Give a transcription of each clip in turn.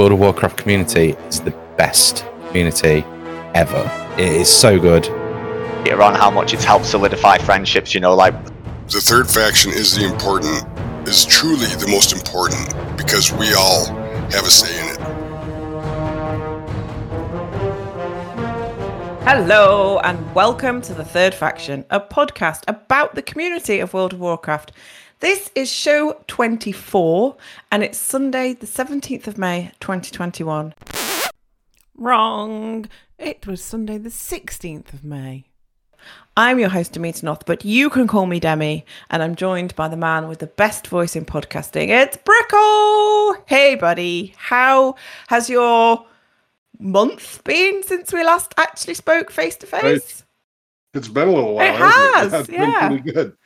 World of Warcraft community is the best community ever. It is so good. Here on how much it's helped solidify friendships, you know, like... The third faction is truly the most important, because we all have a say in it. Hello, and welcome to The Third Faction, a podcast about the community of World of Warcraft. This is show 24, and it's Sunday, the 17th of May, 2021. Wrong. It was Sunday, the 16th of May. I'm your host, Demeter Noth, but you can call me Demi, and I'm joined by the man with the best voice in podcasting. It's Brickle! Hey, buddy. How has your month been since we last actually spoke face-to-face? It's been a little while. It has, hasn't it? Yeah. It's been pretty good.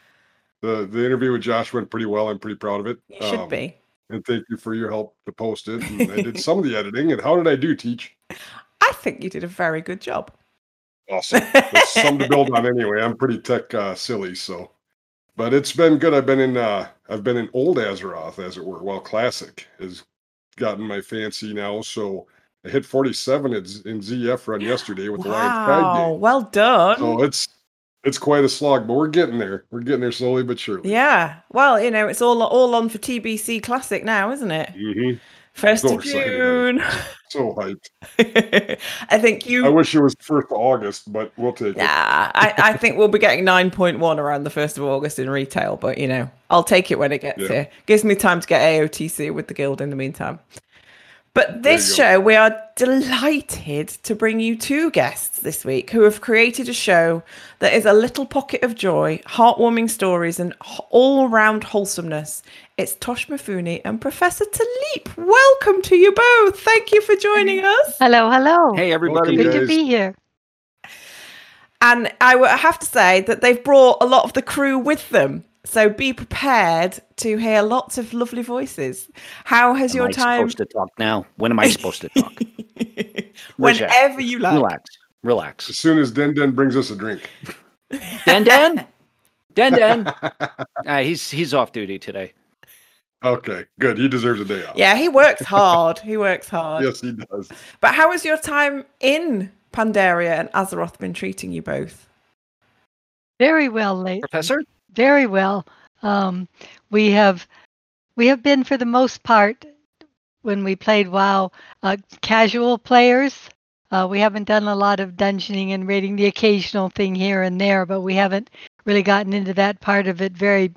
The interview with Josh went pretty well. I'm pretty proud of it. You should be. And thank you for your help to post it. And I did some of the editing. And how did I do, Teach? I think you did a very good job. Awesome. There's some to build on anyway. I'm pretty tech silly, so. But it's been good. I've been in old Azeroth, as it were. Well, classic has gotten my fancy now. So I hit 47 in ZF run yesterday with the Lions Pride game. Oh, well done. So it's quite a slog, but we're getting there. We're getting there slowly but surely. Yeah. Well, you know, it's all on for TBC Classic now, isn't it? Mm-hmm. First of June. So hyped. I wish it was 1st of August, but we'll take it. Yeah, I think we'll be getting 9.1 around the 1st of August in retail, but, you know, I'll take it when it gets here. Gives me time to get AOTC with the guild in the meantime. But this show, we are delighted to bring you two guests this week who have created a show that is a little pocket of joy, heartwarming stories, and all-round wholesomeness. It's Tosh Mafuni and Professor Talib. Welcome to you both. Thank you for joining us. Hello, hello. Hey, everybody. Good to be here. And I have to say that they've brought a lot of the crew with them. So be prepared to hear lots of lovely voices. How has your time... Am I supposed to talk now? When am I supposed to talk? Whenever you like. Relax. As soon as Den Den brings us a drink. Den Den? He's off duty today. Okay, good. He deserves a day off. Yeah, he works hard. Yes, he does. But how has your time in Pandaria and Azeroth been treating you both? Very well, lately. Professor? Very well. We have been, for the most part, when we played WoW, casual players. We haven't done a lot of dungeoning and raiding, the occasional thing here and there, but we haven't really gotten into that part of it very,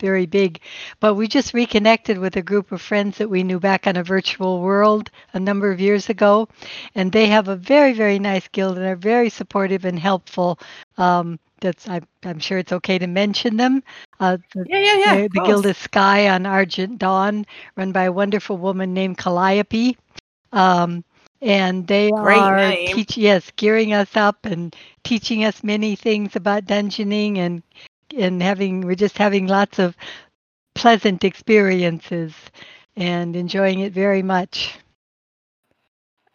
very big. But we just reconnected with a group of friends that we knew back on a virtual world a number of years ago, and they have a very, very nice guild and are very supportive and helpful. I'm sure it's okay to mention them. The Guild of Sky on Argent Dawn, run by a wonderful woman named Calliope. And they gearing us up and teaching us many things about dungeoning and we're just having lots of pleasant experiences and enjoying it very much.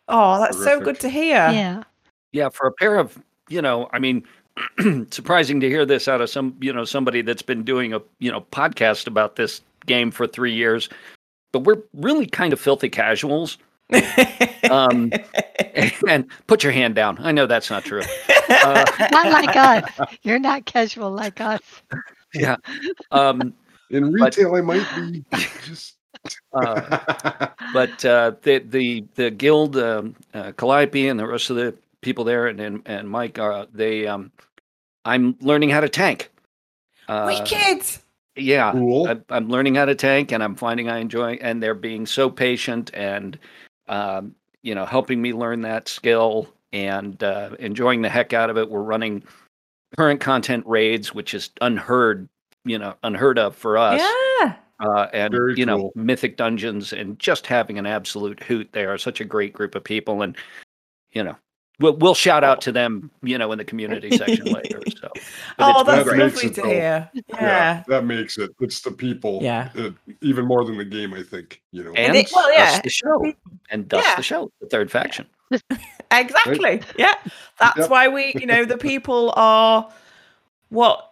Oh, that's terrific. So good to hear. Yeah. Yeah, for a pair of, you know, I mean, surprising to hear this out of somebody that's been doing a podcast about this game for 3 years, but we're really kind of filthy casuals. And put your hand down. I know that's not true. Not like us. You're not casual like us. Yeah. In retail, I might be just. But the guild, Calliope, and the rest of the people there and Mike they I'm learning how to tank. Kids. Yeah. Cool. I'm learning how to tank, and I'm finding I enjoy, and they're being so patient and helping me learn that skill and enjoying the heck out of it. We're running current content raids, which is unheard of for us. Yeah. Cool. Mythic dungeons, and just having an absolute hoot. They are such a great group of people, and we'll shout out to them, in the community section later. So, that's lovely to hear. Yeah, that makes it. It's the people, even more than the game, I think. That's the show, and that's the show, the Third Faction. Exactly. Right? Yeah, that's why we, the people are what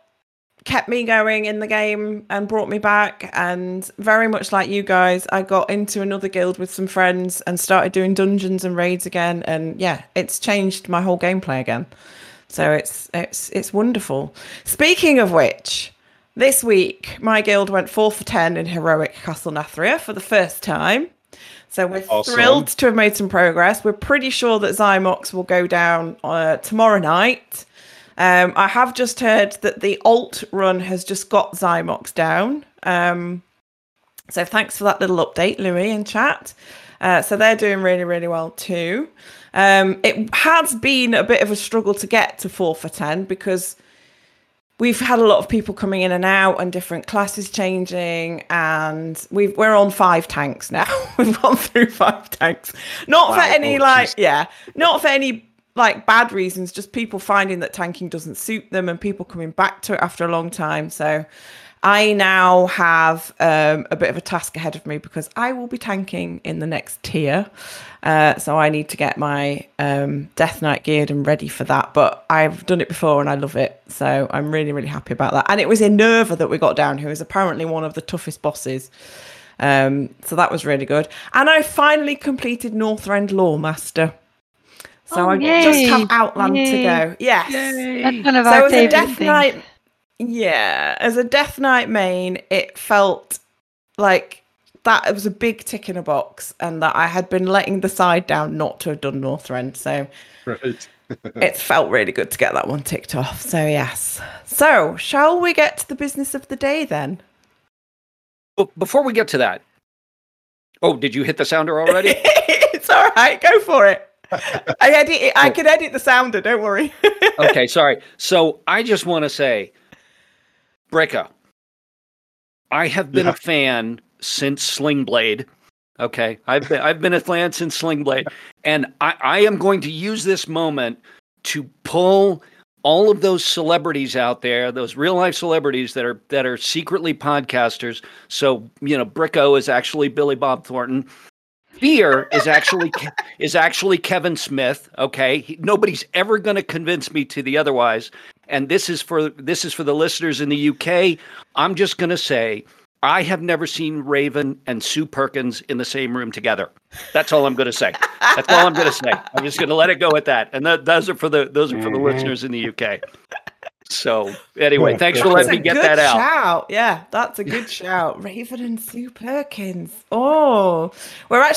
kept me going in the game and brought me back. And very much like you guys, I got into another guild with some friends and started doing dungeons and raids again. And yeah, it's changed my whole gameplay again. So it's wonderful. Speaking of which, this week my guild went 4 for 10 in heroic Castle Nathria for the first time. So we're thrilled to have made some progress. We're pretty sure that Zymox will go down tomorrow night. I have just heard that the alt run has just got Zymox down. So thanks for that little update, Louis, in chat. So they're doing really, really well too. It has been a bit of a struggle to get to 4 for 10 because we've had a lot of people coming in and out and different classes changing, and we're on 5 tanks now. We've gone through 5 tanks. Not for any bad reasons, just people finding that tanking doesn't suit them and people coming back to it after a long time. So I now have a bit of a task ahead of me because I will be tanking in the next tier. So I need to get my Death Knight geared and ready for that. But I've done it before and I love it. So I'm really, really happy about that. And it was Inerva that we got down, who is apparently one of the toughest bosses. So that was really good. And I finally completed Northrend Lawmaster. So I just have Outland to go. Yes. That's one of our favorite things. Yeah, as a Death Knight main, it felt like that it was a big tick in a box and that I had been letting the side down not to have done Northrend. So right. It felt really good to get that one ticked off. So yes. So shall we get to the business of the day then? Well, before we get to that. Oh, did you hit the sounder already? It's all right. Go for it. I can edit the sounder. Don't worry. Okay. Sorry. So I just want to say, Bricka, I have been a fan since Sling Blade. Okay, I've been a fan since Sling Blade, and I am going to use this moment to pull all of those celebrities out there, those real life celebrities that are secretly podcasters. So Bricko is actually Billy Bob Thornton. Fear is actually Kevin Smith. Okay, nobody's ever going to convince me to the otherwise. And this is for the listeners in the UK. I'm just going to say I have never seen Raven and Sue Perkins in the same room together. That's all I'm going to say. I'm just going to let it go at that. And those are for the listeners in the UK. So anyway, thanks for letting me get that out. Shout. Yeah, that's a good shout. Raven and Sue Perkins. Oh, we are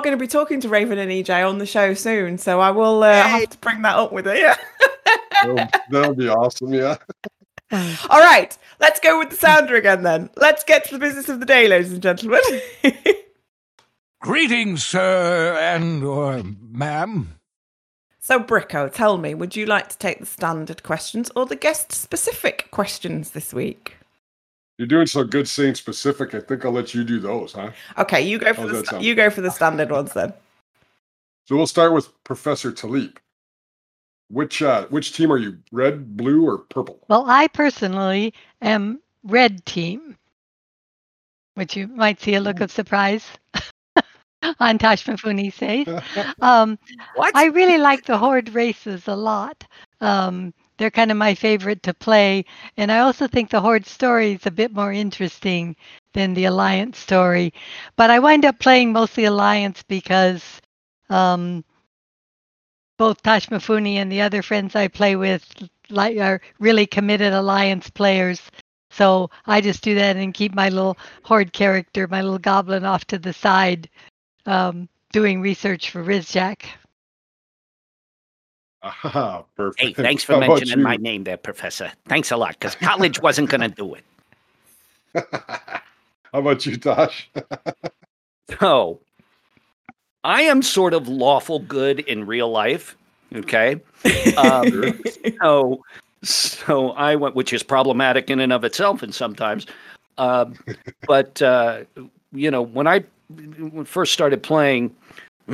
going to be talking to Raven and EJ on the show soon. So I will have to bring that up with her. Yeah. That'll be awesome. Yeah. All right. Let's go with the sounder again then. Let's get to the business of the day, ladies and gentlemen. Greetings, sir and or ma'am. So, Bricko, tell me, would you like to take the standard questions or the guest-specific questions this week? You're doing so good saying specific. I think I'll let you do those, huh? Okay, you go for the standard ones then. So we'll start with Professor Talib. Which team are you? Red, blue, or purple? Well, I personally am red team, which you might see a look of surprise on Tosh Mafuni's face. I really like the Horde races a lot. They're kind of my favorite to play. And I also think the Horde story is a bit more interesting than the Alliance story. But I wind up playing mostly Alliance because... both Tosh Mafuni and the other friends I play with are really committed Alliance players. So I just do that and keep my little Horde character, my little goblin off to the side, doing research for Rijak. Ah, perfect. Hey, thanks for mentioning my name there, Professor. Thanks a lot, because college wasn't going to do it. How about you, Tosh? So... I am sort of lawful good in real life, okay? So I went, which is problematic in and of itself, and sometimes. When I first started playing,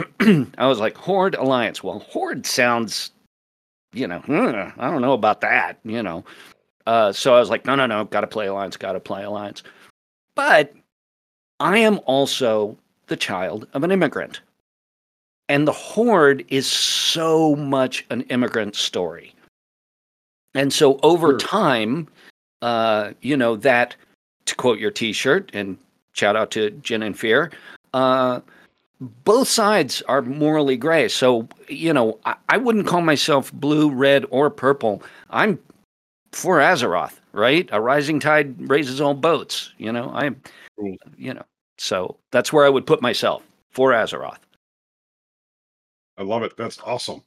I was like, Horde Alliance. Well, Horde sounds, I don't know about that, . So I was like, no, got to play Alliance. But I am also the child of an immigrant. And the Horde is so much an immigrant story. And so over time, you know, that, to quote your T-shirt, and shout out to Jin and Fear, both sides are morally gray. So, you know, I wouldn't call myself blue, red, or purple. I'm for Azeroth, right? A rising tide raises all boats, you know? I'm, you know, so that's where I would put myself, for Azeroth. I love it. That's awesome.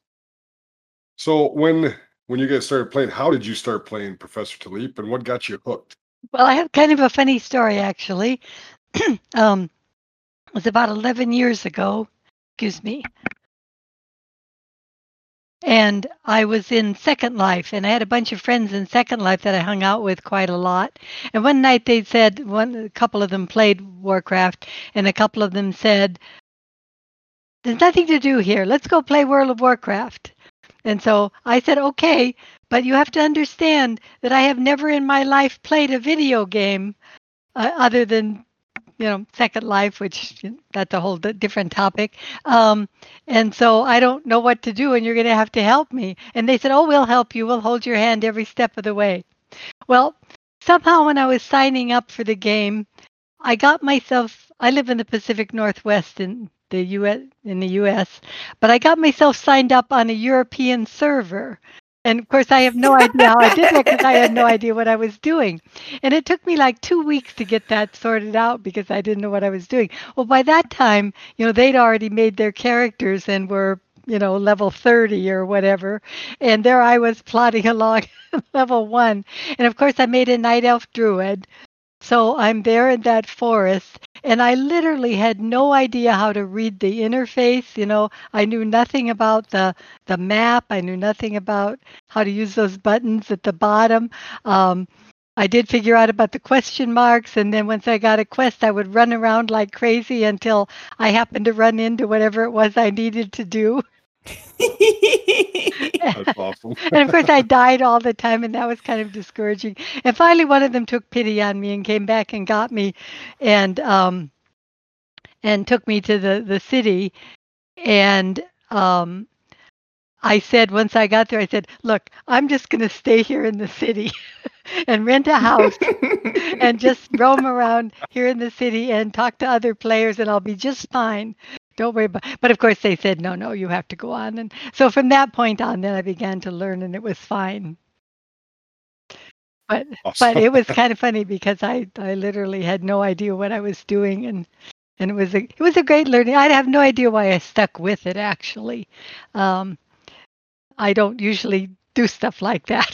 So when you guys started playing, how did you start playing Professor Talib, and what got you hooked? Well, I have kind of a funny story, actually. It was about 11 years ago, excuse me. And I was in Second Life, and I had a bunch of friends in Second Life that I hung out with quite a lot. And one night they said, a couple of them played Warcraft, and a couple of them said, "There's nothing to do here. Let's go play World of Warcraft." And so I said, "Okay, but you have to understand that I have never in my life played a video game other than, you know, Second Life, which that's a whole different topic. And so I don't know what to do, and you're going to help me." And they said, "Oh, we'll help you. We'll hold your hand every step of the way." Well, somehow when I was signing up for the game, I got myself, I live in the Pacific Northwest in the U.S., but I got myself signed up on a European server. And, of course, I have no idea how I did that because I had no idea what I was doing. And it took me like 2 weeks to get that sorted out because I didn't know what I was doing. Well, by that time, you know, they'd already made their characters and were, you know, level 30 or whatever. And there I was plodding along level 1. And, of course, I made a Night Elf Druid. So I'm there in that forest, and I literally had no idea how to read the interface. You know, I knew nothing about the map. I knew nothing about how to use those buttons at the bottom. I did figure out about the question marks, and then once I got a quest, I would run around like crazy until I happened to run into whatever it was I needed to do. That's awful. And of course I died all the time, and that was kind of discouraging. And finally one of them took pity on me and came back and got me and took me to the city. And I said, once I got there, I said, "Look, I'm just going to stay here in the city and rent a house and just roam around here in the city and talk to other players, and I'll be just fine. Don't worry about it." But of course they said, no, you have to go on. And so from that point on, then I began to learn, and it was fine. But awesome. But it was kind of funny because I literally had no idea what I was doing, and it was a great learning. I have no idea why I stuck with it, actually. I don't usually do stuff like that.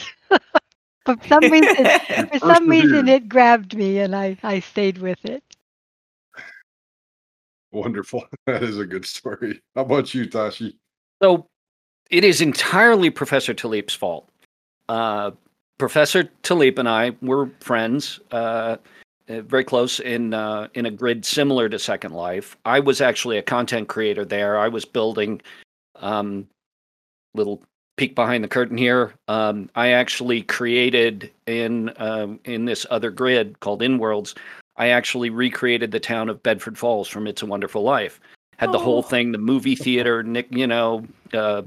for some reason it grabbed me, and I stayed with it. Wonderful. That is a good story. How about you, Tashi? So it is entirely Professor Talib's fault. Professor Talib and I were friends, very close in a grid similar to Second Life. I was actually a content creator there. I was building, little peek behind the curtain here. I actually created in this other grid called InWorlds, I actually recreated the town of Bedford Falls from It's a Wonderful Life. Had the whole thing, the movie theater, Nick, you know, the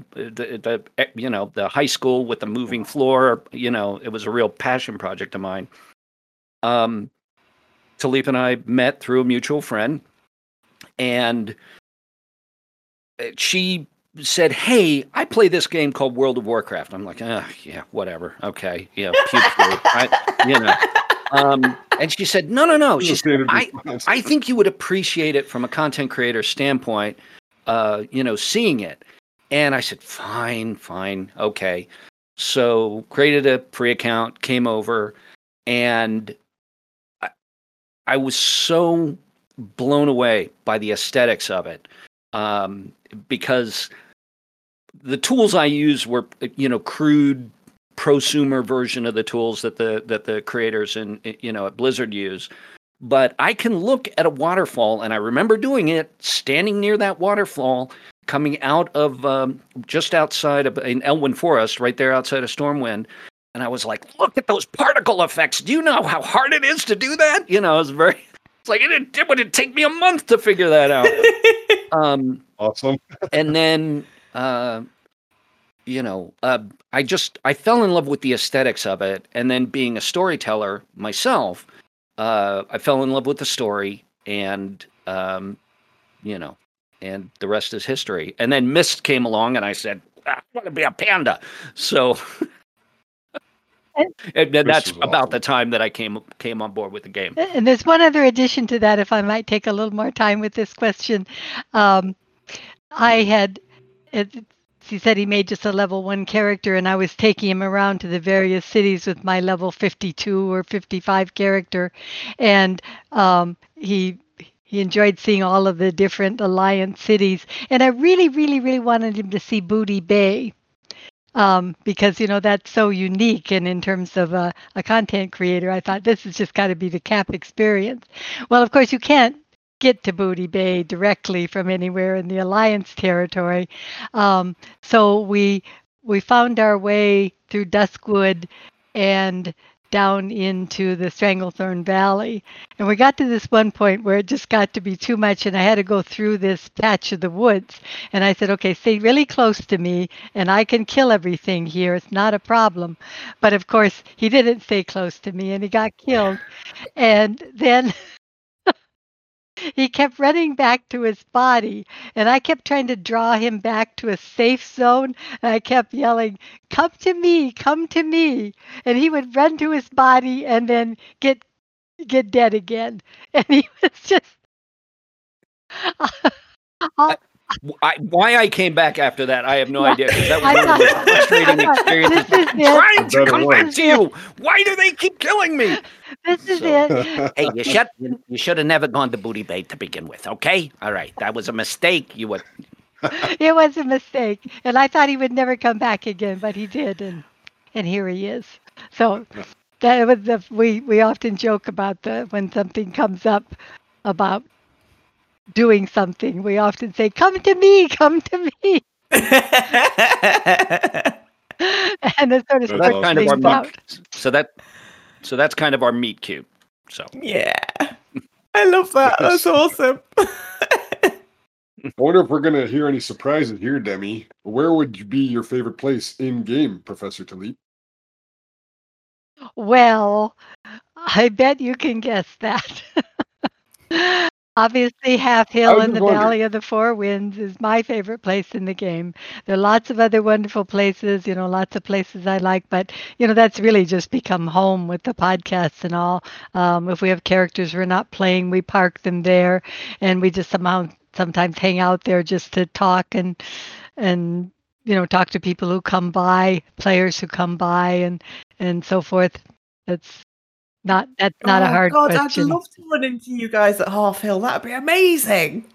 high school with the moving floor. You know, it was a real passion project of mine. Talib and I met through a mutual friend, and she said, "Hey, I play this game called World of Warcraft." I'm like, yeah, whatever. Okay. Yeah. You know. And she said, no. She said, I think you would appreciate it from a content creator standpoint, you know, seeing it. And I said, fine. Okay. So created a free account, came over, and I was so blown away by the aesthetics of it. Because the tools I used were, you know, crude, prosumer version of the tools that the creators in, you know, at Blizzard use. But I can look at a waterfall, and I remember doing it, standing near that waterfall, coming out of just outside of in Elwyn Forest, right there outside of Stormwind, and I was like, "Look at those particle effects. Do you know how hard it is to do that?" You know, it's like it would take me a month to figure that out. Awesome. And then you know, I fell in love with the aesthetics of it. And then being a storyteller myself, I fell in love with the story and, you know, and the rest is history. And then Myst came along and I said, I want to be a panda. So and that's about the time that I came on board with the game. And there's one other addition to that, if I might take a little more time with this question. He said he made just a level 1 character, and I was taking him around to the various cities with my level 52 or 55 character, and he enjoyed seeing all of the different Alliance cities. And I really, really, really wanted him to see Booty Bay, because, you know, that's so unique. And in terms of a content creator, I thought this has just got to be the cap experience. Well, of course, you can't get to Booty Bay directly from anywhere in the Alliance territory. So we found our way through Duskwood and down into the Stranglethorn Valley. And we got to this one point where it just got to be too much, and I had to go through this patch of the woods. And I said, okay, stay really close to me, and I can kill everything here. It's not a problem. But of course, he didn't stay close to me, and he got killed. And then he kept running back to his body, and I kept trying to draw him back to a safe zone, and I kept yelling, come to me, come to me. And he would run to his body and then get dead again. And he was just... why I came back after that, I have no idea. That was one of the most frustrating experiences. I'm trying to come back to you. Why do they keep killing me? This is it. Hey, you should have never gone to Booty Bay to begin with, okay? All right, that was a mistake. It was a mistake. And I thought he would never come back again, but he did, and here he is. So that was we often joke about when something comes up about doing something, we often say, come to me, come to me. And it sort of starts things out. So that's kind of our meet cute. So yeah. I love that. That's awesome. I wonder if we're gonna hear any surprises here, Demi. Where would be your favorite place in game, Professor Talib? Well, I bet you can guess that. Obviously, Half Hill and the Valley of the Four Winds is my favorite place in the game. There are lots of other wonderful places, you know, lots of places I like, but, you know, that's really just become home with the podcasts and all. If we have characters we're not playing, we park them there, and we just sometimes hang out there just to talk and you know, talk to people who come by, players who come by, and so forth. That's not a hard question. I'd love to run into you guys at Half Hill. That'd be amazing.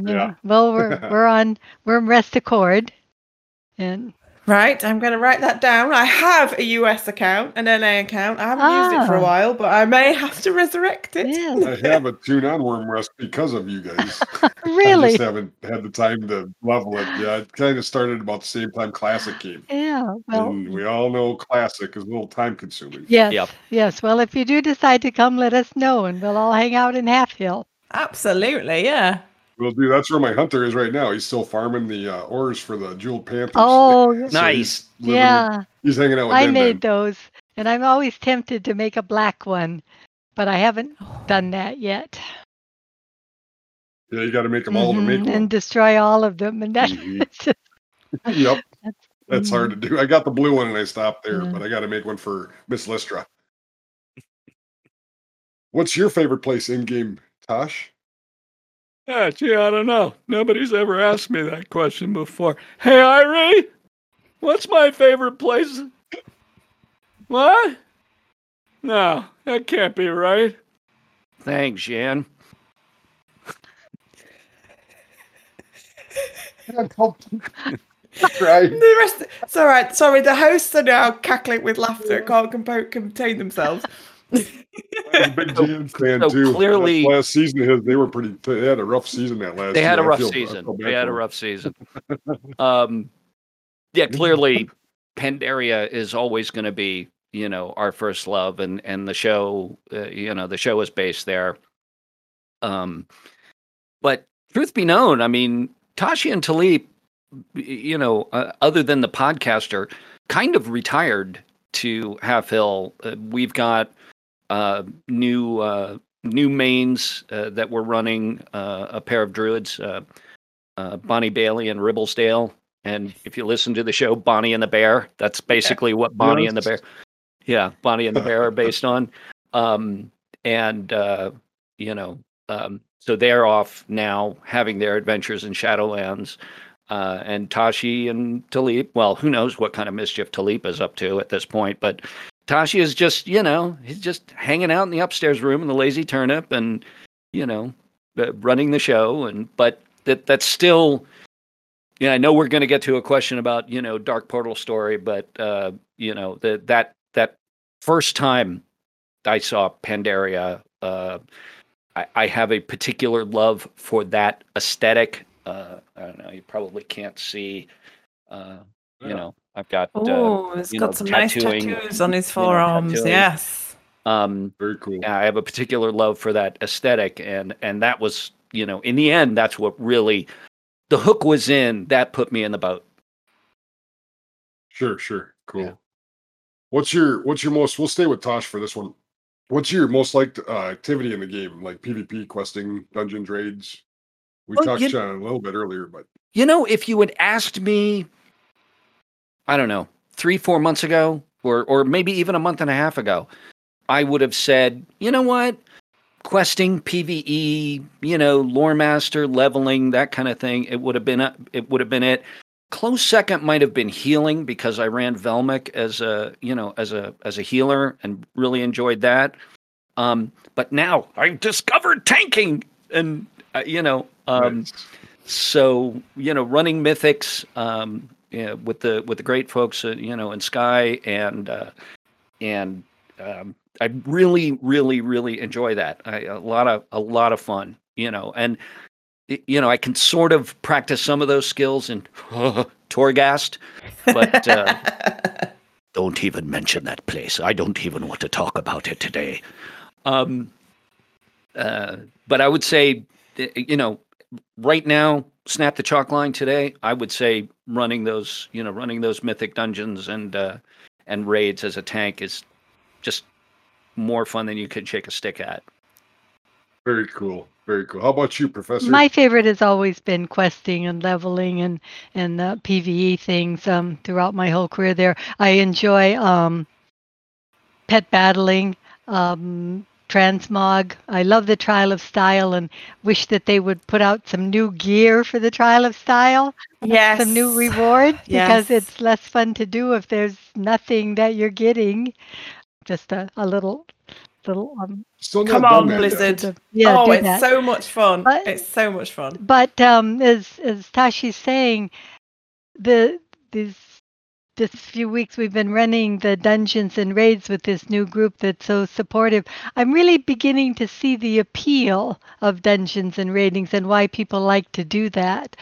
Yeah. Well, we're on Rest Accord, and right. I'm going to write that down. I have a US account, an NA account. I haven't used it for a while, but I may have to resurrect it. Yeah. I have a tune-on worm rest because of you guys. Really? I just haven't had the time to level it. Yeah, it kind of started about the same time Classic came. Yeah. Well, and we all know Classic is a little time-consuming. Yes. Yep. Yes. Well, if you do decide to come, let us know, and we'll all hang out in Half Hill. Absolutely. Yeah. Well, dude, that's where my hunter is right now. He's still farming the ores for the Jeweled Panthers. Oh, so nice. He's hanging out with them. I made those, and I'm always tempted to make a black one, but I haven't done that yet. Yeah, you got to make them all to make one. And destroy all of them. And that's Yep. That's hard to do. I got the blue one, and I stopped there, but I got to make one for Miss Listra. What's your favorite place in-game, Tosh? Yeah, gee, I don't know. Nobody's ever asked me that question before. Hey, Irie, what's my favorite place? What? No, that can't be right. Thanks, Jan. It's all right. Sorry, the hosts are now cackling with laughter. Can't contain themselves. Big Jam fan too. Clearly, last season they were pretty. They had a rough season that last. They had a rough season. They had a rough season. Yeah, clearly, Pandaria is always going to be, you know, our first love, and the show, you know, the show is based there. But truth be known, I mean, Tashi and Talib you know, other than the podcaster, kind of retired to Half Hill. We've got new mains that we're running, a pair of druids, Bonnie Bailey and Ribblesdale. And if you listen to the show, Bonnie and the Bear, that's basically what Bonnie and the Bear. Yeah, Bonnie and the Bear are based on. So they're off now having their adventures in Shadowlands. And Tashi and Talib, well, who knows what kind of mischief Talib is up to at this point. But Tashi is just, you know, he's just hanging out in the upstairs room in the Lazy Turnip and, you know, running the show. And but that's still... Yeah, I know we're going to get to a question about, you know, Dark Portal story, but, you know, that first time I saw Pandaria, I have a particular love for that aesthetic. I don't know, you probably can't see, you know, I've got... Oh, he's got some nice tattoos on his forearms, yes. Very cool. I have a particular love for that aesthetic, and that was, you know, in the end, that's what really... The hook was in, that put me in the boat. Sure. Cool. Yeah. What's your most, we'll stay with Tosh for this one. What's your most liked activity in the game? Like PvP, questing, dungeon raids? We talked on it a little bit earlier, but. You know, if you had asked me, I don't know, 3-4 months ago, or maybe even a month and a half ago, I would have said, you know what? Questing, PvE, you know, lore master, leveling, that kind of thing. It would have been it. Close second might have been healing, because I ran Velmic as a healer and really enjoyed that. But now I've discovered tanking, and nice. So you know, running mythics with the great folks in Sky and I really enjoy that. A lot of fun, you know, and you know I can sort of practice some of those skills in Torghast, but don't even mention that place. I don't even want to talk about it today. But I would say, you know, right now, snap the chalk line today. I would say running those mythic dungeons and raids as a tank is just more fun than you could shake a stick at. Very cool. How about you, Professor? My favorite has always been questing and leveling and PvE things throughout my whole career there. I enjoy pet battling, transmog. I love the Trial of Style and wish that they would put out some new gear for the Trial of Style. Yes. Some new reward, because it's less fun to do if there's nothing that you're getting. Just a little. Come on, Blizzard! It's so much fun. But, it's so much fun. But as Tashi's saying, this few weeks we've been running the dungeons and raids with this new group that's so supportive. I'm really beginning to see the appeal of dungeons and raidings and why people like to do that.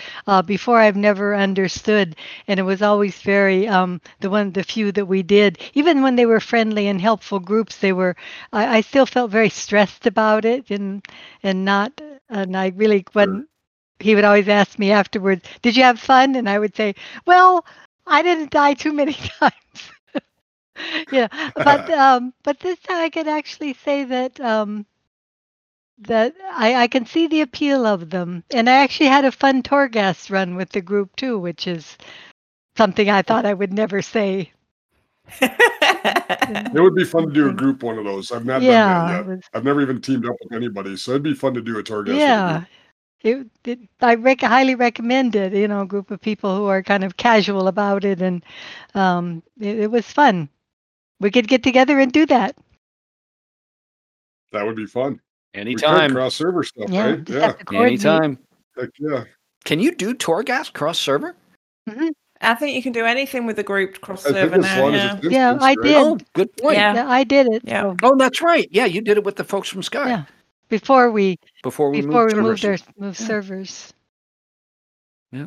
Before, I've never understood, and it was always very the few that we did, even when they were friendly and helpful groups, they were. I still felt very stressed about it, and I really wasn't. He would always ask me afterwards, "Did you have fun?" And I would say, "Well, I didn't die too many times." But this time I could actually say that that I can see the appeal of them, and I actually had a fun Torghast run with the group too, which is something I thought I would never say. It would be fun to do a group one of those. I've not done that yet. I've never even teamed up with anybody, so it'd be fun to do a Torghast. Yeah. I highly recommend it, you know, a group of people who are kind of casual about it, and it was fun. We could get together and do that. That would be fun. Anytime. We could cross-server stuff, right? Yeah. Anytime. Heck yeah. Can you do Torghast cross-server? Mm-hmm. I think you can do anything with a grouped cross-server now. Yeah, I did. Oh, good point. Yeah, I did it. Yeah. So. Oh, that's right. Yeah, you did it with the folks from Sky. Yeah. Before we moved servers. Yeah.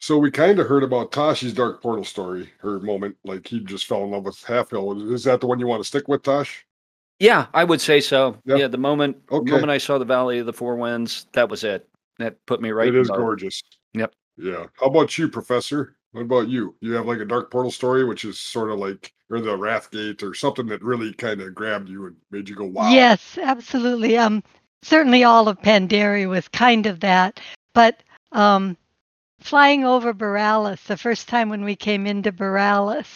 So we kind of heard about Tashi's Dark Portal story, her moment, like he just fell in love with Half Hill. Is that the one you want to stick with, Tosh? Yeah, I would say so. Yep. Yeah, the moment I saw the Valley of the Four Winds, that was it. That put me right in the boat. It is gorgeous. Yep. Yeah. How about you, Professor? What about you? You have like a Dark Portal story, which is sort of like, or the Wrathgate, or something that really kind of grabbed you and made you go, wow. Yes, absolutely. Certainly all of Pandaria was kind of that. But flying over Borealis, the first time when we came into Borealis,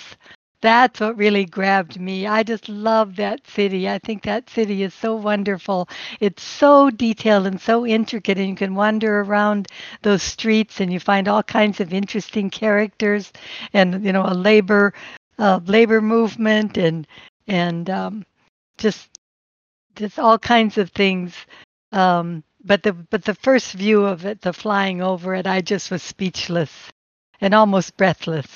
that's what really grabbed me. I just love that city. I think that city is so wonderful. It's so detailed and so intricate, and you can wander around those streets and you find all kinds of interesting characters, and you know, a labor movement and just all kinds of things. But the first view of it, the flying over it, I just was speechless and almost breathless.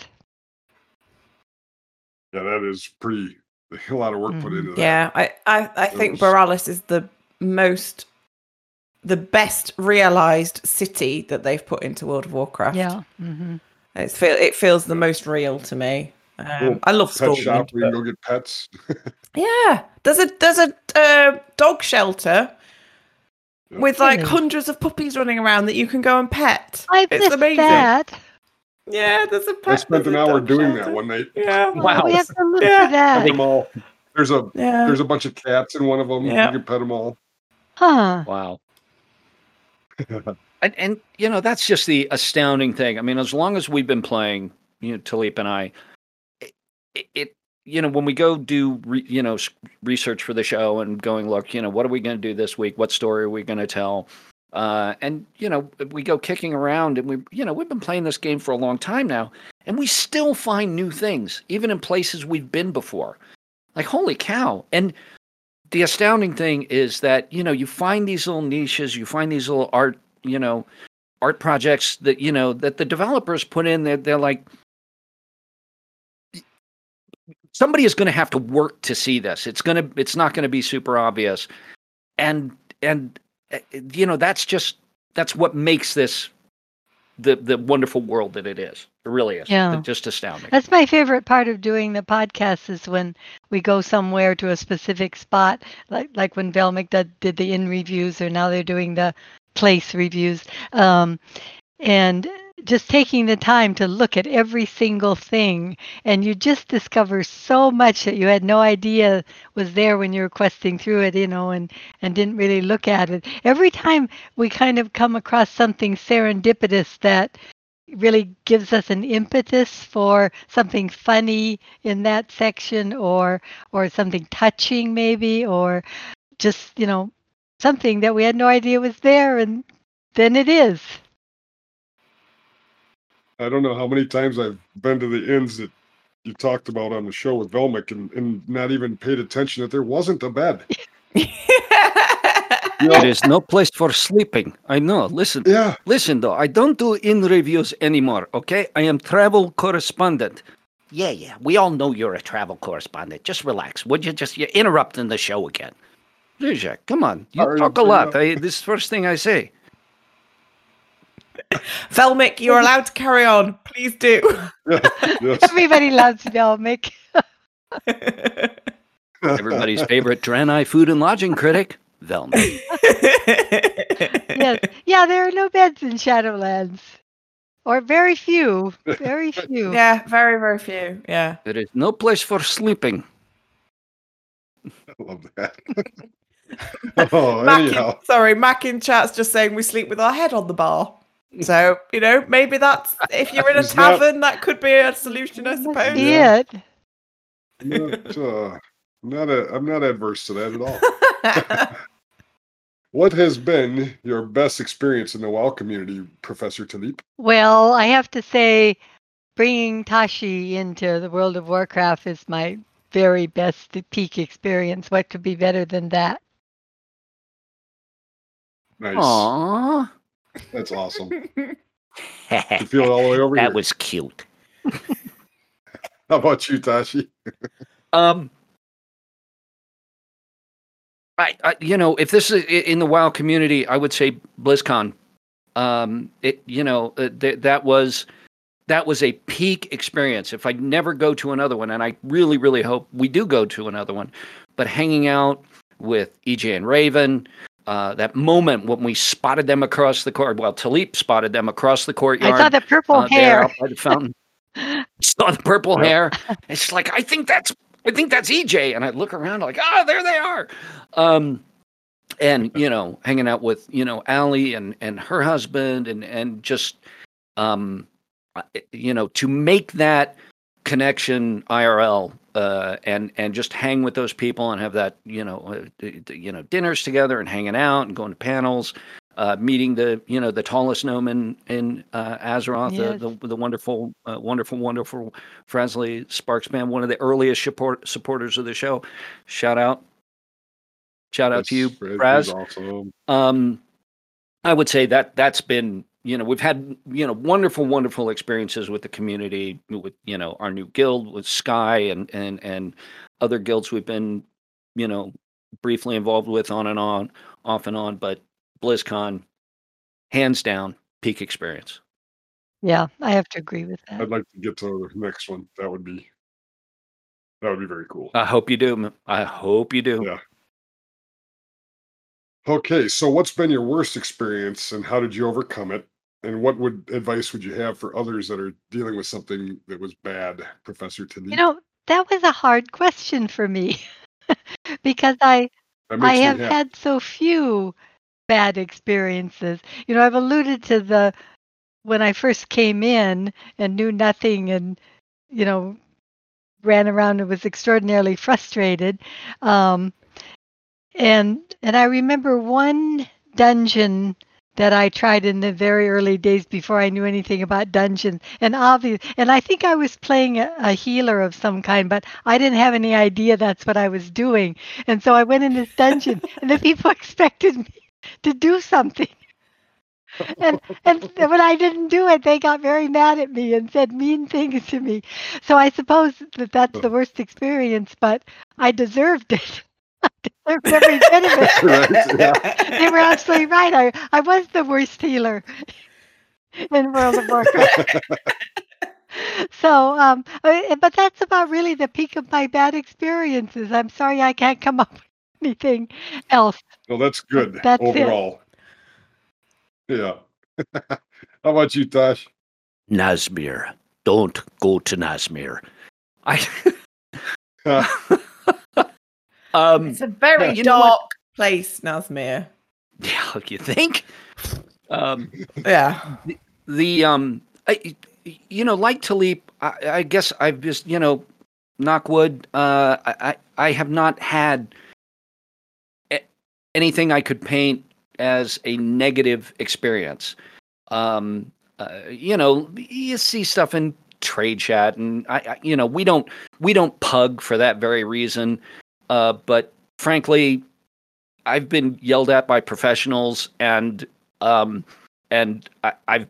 Yeah, that is pretty, a lot of work put into that. Yeah, I think Borealis is the best realized city that they've put into World of Warcraft. Yeah. Mm-hmm. It feels the most real to me. I love pet shop where you go get pets. Yeah. There's a dog shelter with like hundreds of puppies running around that you can go and pet. It's amazing. That. Yeah, there's a pet. I spent an hour doing that one night. Yeah, wow. We have to look for that. Pet them all. There's a bunch of cats in one of them. Yeah. You can pet them all. Huh. Wow. and you know, that's just the astounding thing. I mean, as long as we've been playing, you know, Talib and I, it you know, when we go do research for the show and going, look, you know, what are we going to do this week? What story are we going to tell? And, you know, we go kicking around and we've been playing this game for a long time now, and we still find new things, even in places we've been before. Like, holy cow. And the astounding thing is that, you know, you find these little niches, you find these little art projects that, you know, that the developers put in. They're like, somebody is going to have to work to see this. It's not going to be super obvious. And, you know, that's what makes this the wonderful world that it is. It really is. Yeah. It's just astounding. That's my favorite part of doing the podcast, is when we go somewhere to a specific spot, like when Velmic did the in reviews, or now they're doing the place reviews. And just taking the time to look at every single thing, and you just discover so much that you had no idea was there when you were questing through it, you know, and didn't really look at it. Every time we kind of come across something serendipitous that really gives us an impetus for something funny in that section, or something touching maybe, or just, you know, something that we had no idea was there, and then it is. I don't know how many times I've been to the inns that you talked about on the show with Velmic and not even paid attention that there wasn't a bed. There is no place for sleeping. I know. Listen, though, I don't do inn reviews anymore, okay? I am travel correspondent. Yeah. We all know you're a travel correspondent. Just relax. Would you just, you're interrupting the show again. Rijak, come on. You talk a lot. This is the first thing I say. Velmic, you're allowed to carry on. Please do. Yes. Everybody loves Velmic. Everybody's favorite Draenei food and lodging critic, Velmic. Yes. Yeah, there are no beds in Shadowlands. Or very few. Very few. Yeah, very, very few. Yeah. There is no place for sleeping. I love that. Oh, anyhow. Mac in chat's just saying we sleep with our head on the bar. So, you know, maybe that's, if you're in a tavern, that could be a solution, I suppose. Yeah. I'm not adverse to that at all. What has been your best experience in the WoW community, Professor Talib? Well, I have to say, bringing Tashi into the World of Warcraft is my very best peak experience. What could be better than that? Nice. Aww. That's awesome. You feel it all the way over here? That was cute. How about you, Tashi? I, you know, if this is in the WoW community, I would say BlizzCon. That was a peak experience. If I never go to another one, and I really, really hope we do go to another one, but hanging out with EJ and Raven, that moment when we spotted them across the court. Well, Talib spotted them across the courtyard. I saw the purple hair out by the fountain. Saw the purple hair. It's like, I think that's EJ. And I look around like, there they are. And, hanging out with, Allie and her husband and just, to make that connection IRL, and just hang with those people and have that, dinners together and hanging out and going to panels, meeting the, the tallest gnome in Azeroth, yes. the wonderful Frasley Sparksman, one of the earliest supporters of the show. Shout out to you, Fraz. Awesome. I would say that's been, we've had, wonderful experiences with the community, with, our new guild, with Sky and other guilds we've been, briefly involved with off and on, but BlizzCon, hands down, peak experience. Yeah, I have to agree with that. I'd like to get to the next one. That would be very cool. I hope you do. Yeah. Okay, so what's been your worst experience and how did you overcome it? And what advice would you have for others that are dealing with something that was bad, Professor Talib? That was a hard question for me because I have had so few bad experiences. I've alluded to when I first came in and knew nothing and, ran around and was extraordinarily frustrated. And I remember one dungeon that I tried in the very early days before I knew anything about dungeons. And I think I was playing a healer of some kind, but I didn't have any idea that's what I was doing. And so I went in this dungeon, and the people expected me to do something. And when I didn't do it, they got very mad at me and said mean things to me. So I suppose that's the worst experience, but I deserved it. Every bit of it. Right, yeah. They were absolutely right. I was the worst healer in World of Warcraft. So, but that's about really the peak of my bad experiences. I'm sorry I can't come up with anything else. Well, that's good. That's overall. It. Yeah. How about you, Tosh? Nazmir. Don't go to Nazmir. It's a very dark place, Nazmir. Yeah, you think? Yeah. Like Talib, I guess I've just, knock wood. I have not had anything I could paint as a negative experience. You see stuff in trade chat, and I we don't pug for that very reason. But frankly, I've been yelled at by professionals, and I've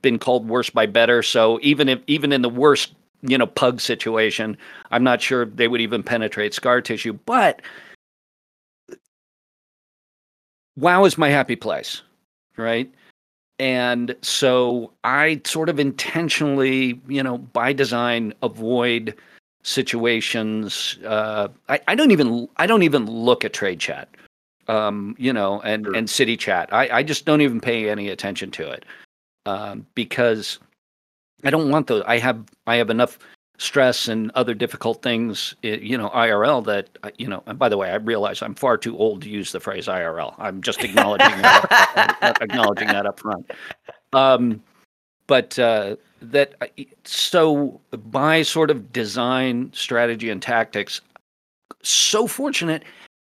been called worse by better. So even in the worst, pug situation, I'm not sure they would even penetrate scar tissue. But WoW is my happy place, right? And so I sort of intentionally, by design, avoid situations. I don't even look at trade chat, sure. And city chat. I just don't even pay any attention to it, because I don't want those. I have enough stress and other difficult things, IRL, that and by the way, I realize I'm far too old to use the phrase IRL. I'm just acknowledging that up front. So by sort of design, strategy, and tactics, so fortunate,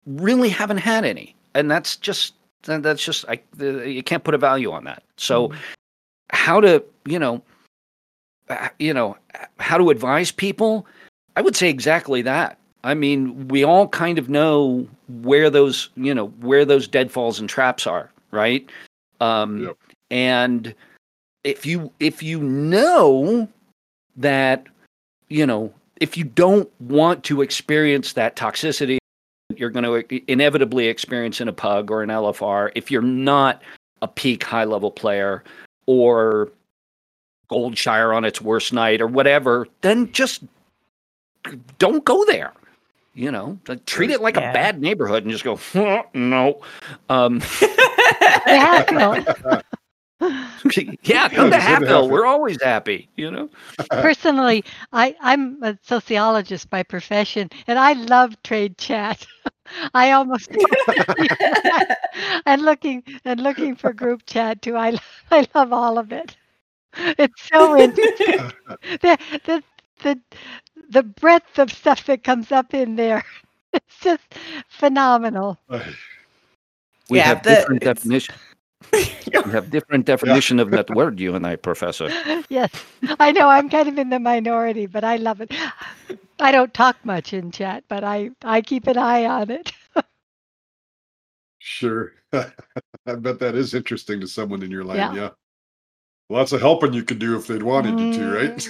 really haven't had any, and you can't put a value on that. So, how to advise people? I would say exactly that. I mean, we all kind of know where those deadfalls and traps are, right? And if you know that, if you don't want to experience that toxicity you're going to inevitably experience in a pug or an LFR, if you're not a peak high level player or Goldshire on its worst night or whatever, then just don't go there. Treat it like a bad neighborhood and just go, no. Hackville. Yeah, come to Hackville. We're always happy, you know. Personally, I'm a sociologist by profession, and I love trade chat. I almost and looking for group chat too. I love all of it. It's so interesting. The breadth of stuff that comes up in there. It's just phenomenal. We have different definitions. We have different definition of that word, you and I, Professor. Yes, I know I'm kind of in the minority, but I love it. I don't talk much in chat, but I keep an eye on it. Sure. I bet that is interesting to someone in your line, yeah. Lots of helping you could do if they'd wanted you to, right?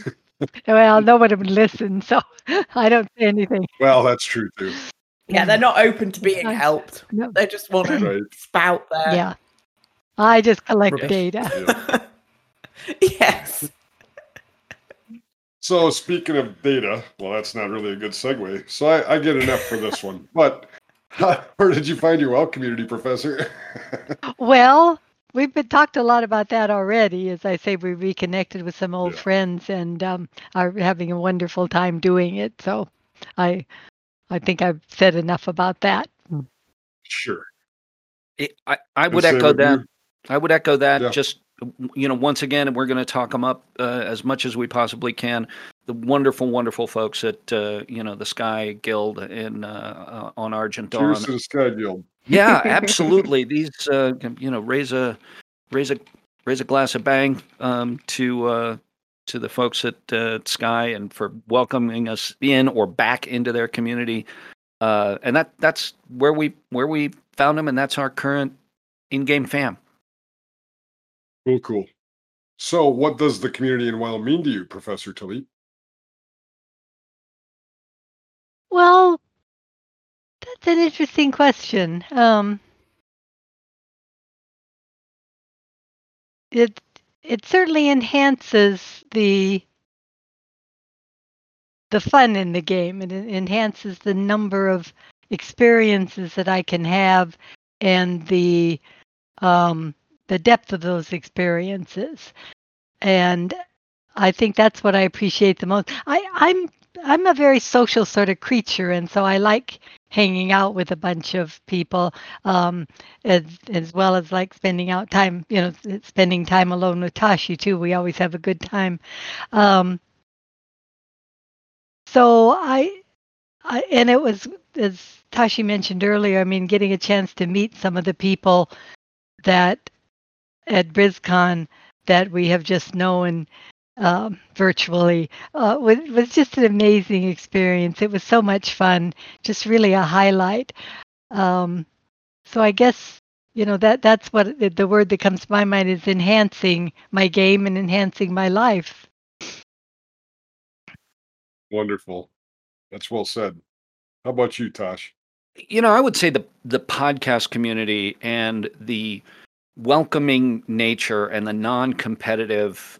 Well, no one would listen, so I don't say anything. Well, that's true, too. Yeah, they're not open to being helped. No. They just want to spout there. Yeah. I just collect data. Yes. So speaking of data, well, that's not really a good segue. So I get enough for this one. But where did you find your WoW community, Professor? Well, we've been talked a lot about that already. As I say, we reconnected with some old friends and are having a wonderful time doing it. So I think I've said enough about that. Sure. I would echo that. Yeah. Just, you know, once again, we're going to talk them up as much as we possibly can. The wonderful, wonderful folks at, you know, the Sky Guild in on Argent Dawn. Cheers to the Sky Guild. Yeah, absolutely. These, you know, raise a glass of bang to the folks at Sky and for welcoming us in or back into their community. And that's where we found them, and that's our current in-game fam. Cool. So what does the community in WoW mean to you, Professor Talib? Well, that's an interesting question. It certainly enhances the fun in the game. It enhances the number of experiences that I can have and the depth of those experiences. And I think that's what I appreciate the most. I'm a very social sort of creature, and so I like hanging out with a bunch of people, as well as like spending time alone with Tashi too. We always have a good time. So I and it was, as Tashi mentioned earlier, I mean, getting a chance to meet some of the people that at BrizCon that we have just known virtually was just an amazing experience. It was so much fun, just really a highlight. So I guess, you know, that's what the word that comes to my mind is enhancing my game and enhancing my life. Wonderful. That's well said. How about you, Tosh? You know, I would say the podcast community and the welcoming nature and the non-competitive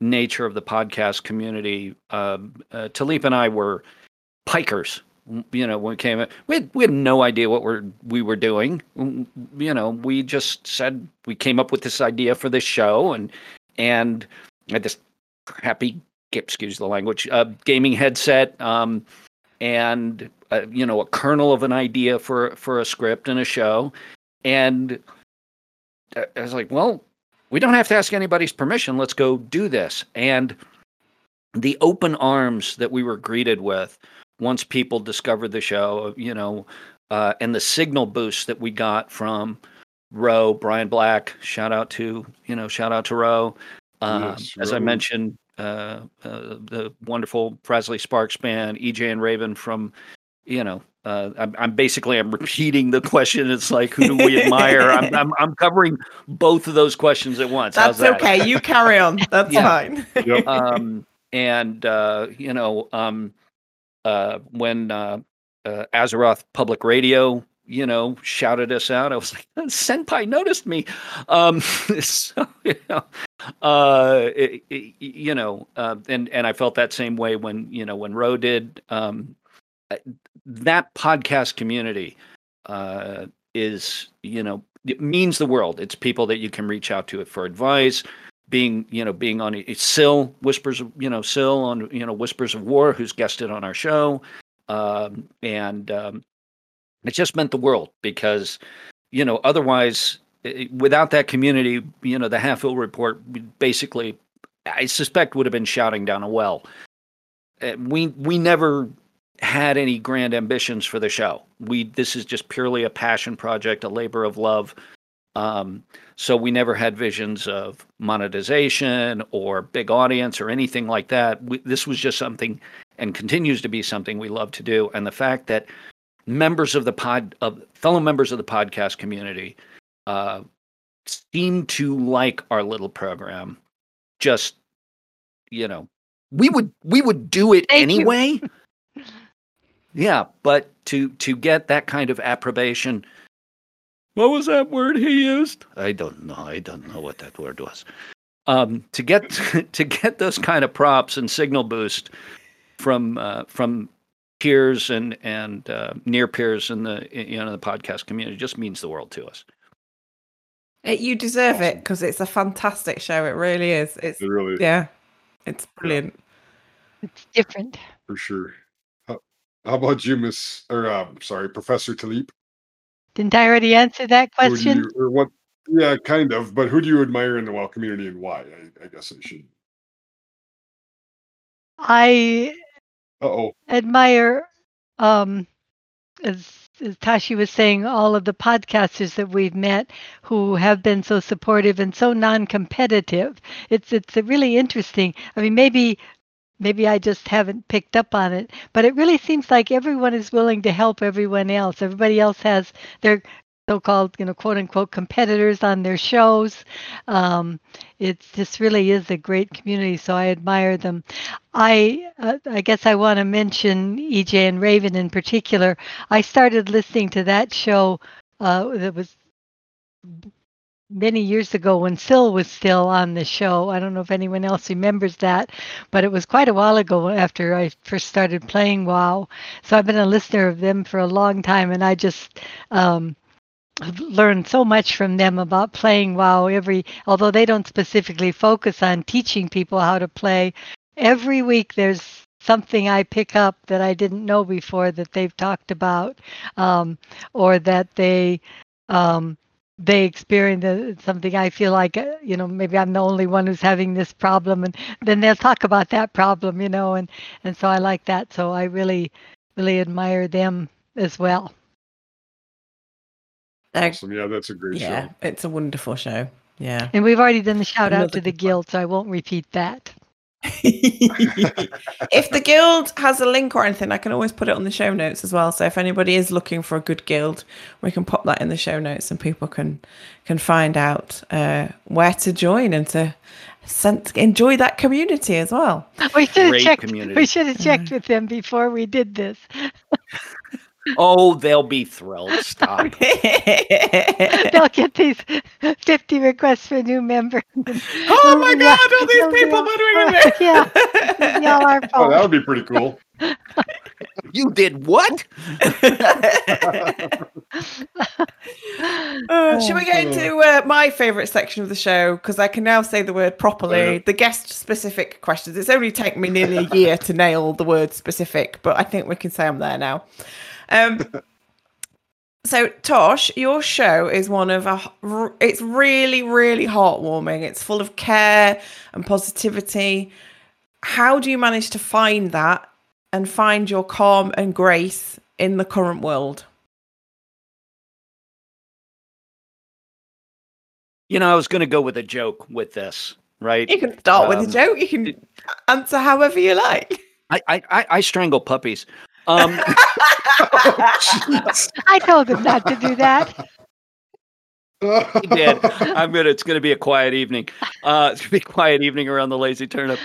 nature of the podcast community. Talib and I were pikers. You know, when we came in, we had no idea what we were doing. You know, we just said we came up with this idea for this show, and had this crappy, excuse the language, gaming headset, and you know, a kernel of an idea for a script and a show. And I was like, well, we don't have to ask anybody's permission. Let's go do this. And the open arms that we were greeted with once people discovered the show, you know, and the signal boost that we got from Roe, Brian Black, shout out to Roe. Yes, as I mentioned, the wonderful Frasley Sparks band, EJ and Raven from, you know, I'm repeating the question. It's like, who do we admire? I'm covering both of those questions at once. That's okay. You carry on. That's fine. Yep. When Azeroth Public Radio, you know, shouted us out, I was like, Senpai noticed me. And I felt that same way when Roe did. That podcast community is, you know, it means the world. It's people that you can reach out to it for advice. Being on Syl Whispers, Syl on Whispers of War, who's guested on our show, and it just meant the world because otherwise without that community, the Half-Hill Report basically, I suspect, would have been shouting down a well. We never had any grand ambitions for the show. This is just purely a passion project, a labor of love. So we never had visions of monetization or big audience or anything like that. This was just something, and continues to be something, we love to do. And the fact that fellow members of the podcast community seem to like our little program, just we would do it anyway. Yeah, but to get that kind of approbation. What was that word he used? I don't know. I don't know what that word was. To get those kind of props and signal boost from peers and near peers in the the podcast community just means the world to us. You deserve it because it's a fantastic show. It really is. It's brilliant. It's different for sure. How about you, Professor Talib? Didn't I already answer that question? Yeah, kind of. But who do you admire in the WoW community and why? I guess I should. I admire, as Tashi was saying, all of the podcasters that we've met who have been so supportive and so non-competitive. It's really interesting. I mean, Maybe I just haven't picked up on it, but it really seems like everyone is willing to help everyone else. Everybody else has their so-called, quote unquote, competitors on their shows. It just really is a great community, so I admire them. I guess I want to mention EJ and Raven in particular. I started listening to that show that was many years ago when Syl was still on the show. I don't know if anyone else remembers that, but it was quite a while ago after I first started playing WoW. So I've been a listener of them for a long time, and I just learned so much from them about playing WoW. Although they don't specifically focus on teaching people how to play, every week there's something I pick up that I didn't know before that they've talked about, or that they experience something. I feel like, maybe I'm the only one who's having this problem, and then they'll talk about that problem, and so I like that. So I really, really admire them as well. Awesome. Yeah, that's a great show. Yeah, it's a wonderful show. Yeah. And we've already done the shout out to the Guild, so I won't repeat that. If the Guild has a link or anything, I can always put it on the show notes as well, so if anybody is looking for a good guild, we can pop that in the show notes and people can find out where to join and to enjoy that community as well. We should have checked with them before we did this. Oh, they'll be thrilled. Stop. They'll get these 50 requests for new members. Oh my God, all these people muttering in there. Yeah. Y'all are fun. Oh, that would be pretty cool. You did what? Should we go into my favourite section of the show? Because I can now say the word properly. The guest-specific questions. It's only taken me nearly a year to nail the word specific, but I think we can say I'm there now. So Tosh, your show is it's really, really heartwarming. It's full of care and positivity. How do you manage to find that and find your calm and grace in the current world? I was going to go with a joke with this, right? You can start with a joke. You can answer however you like. I strangle puppies. I told him not to do that. He did. It's going to be a quiet evening. It's going to be a quiet evening around the lazy turnip.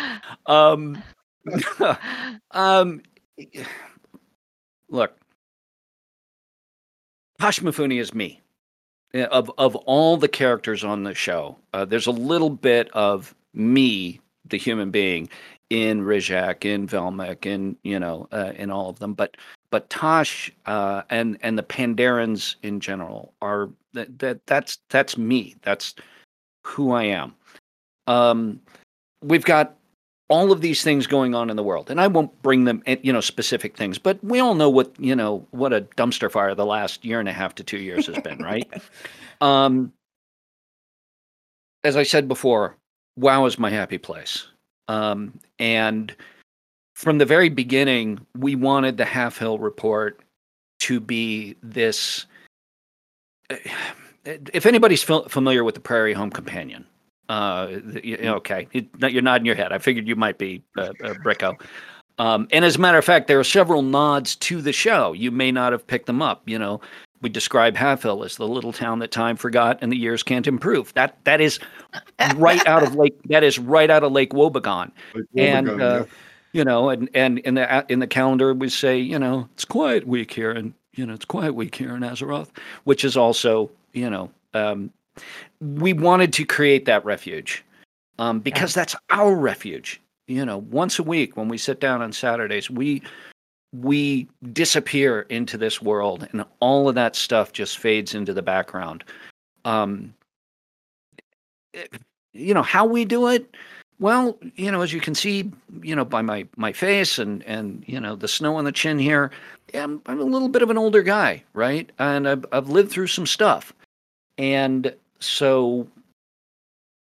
Look, Tosh Mafuni is me. Of all the characters on the show, there's a little bit of me, the human being, in Rijak, in Velmic, in all of them, but But Tosh and the Pandarans in general are that's me. That's who I am. We've got all of these things going on in the world, and I won't bring them, specific things, but we all know what a dumpster fire the last year and a half to 2 years has been, right? As I said before, WoW is my happy place. And from the very beginning, we wanted the Half Hill Report to be this. If anybody's familiar with the Prairie Home Companion, okay, you're nodding your head. I figured you might be, Bricko. And as a matter of fact, there are several nods to the show. You may not have picked them up. We describe Half Hill as the little town that time forgot and the years can't improve. That is right out of Lake Wobegon. And yeah. And in the calendar we say, it's quiet week here, and it's quiet week here in Azeroth, which is also, we wanted to create that refuge, because that's our refuge. Once a week when we sit down on Saturdays, we disappear into this world, and all of that stuff just fades into the background. How we do it. Well, as you can see, by my face and the snow on the chin here, I'm a little bit of an older guy, right? And I've lived through some stuff. And so,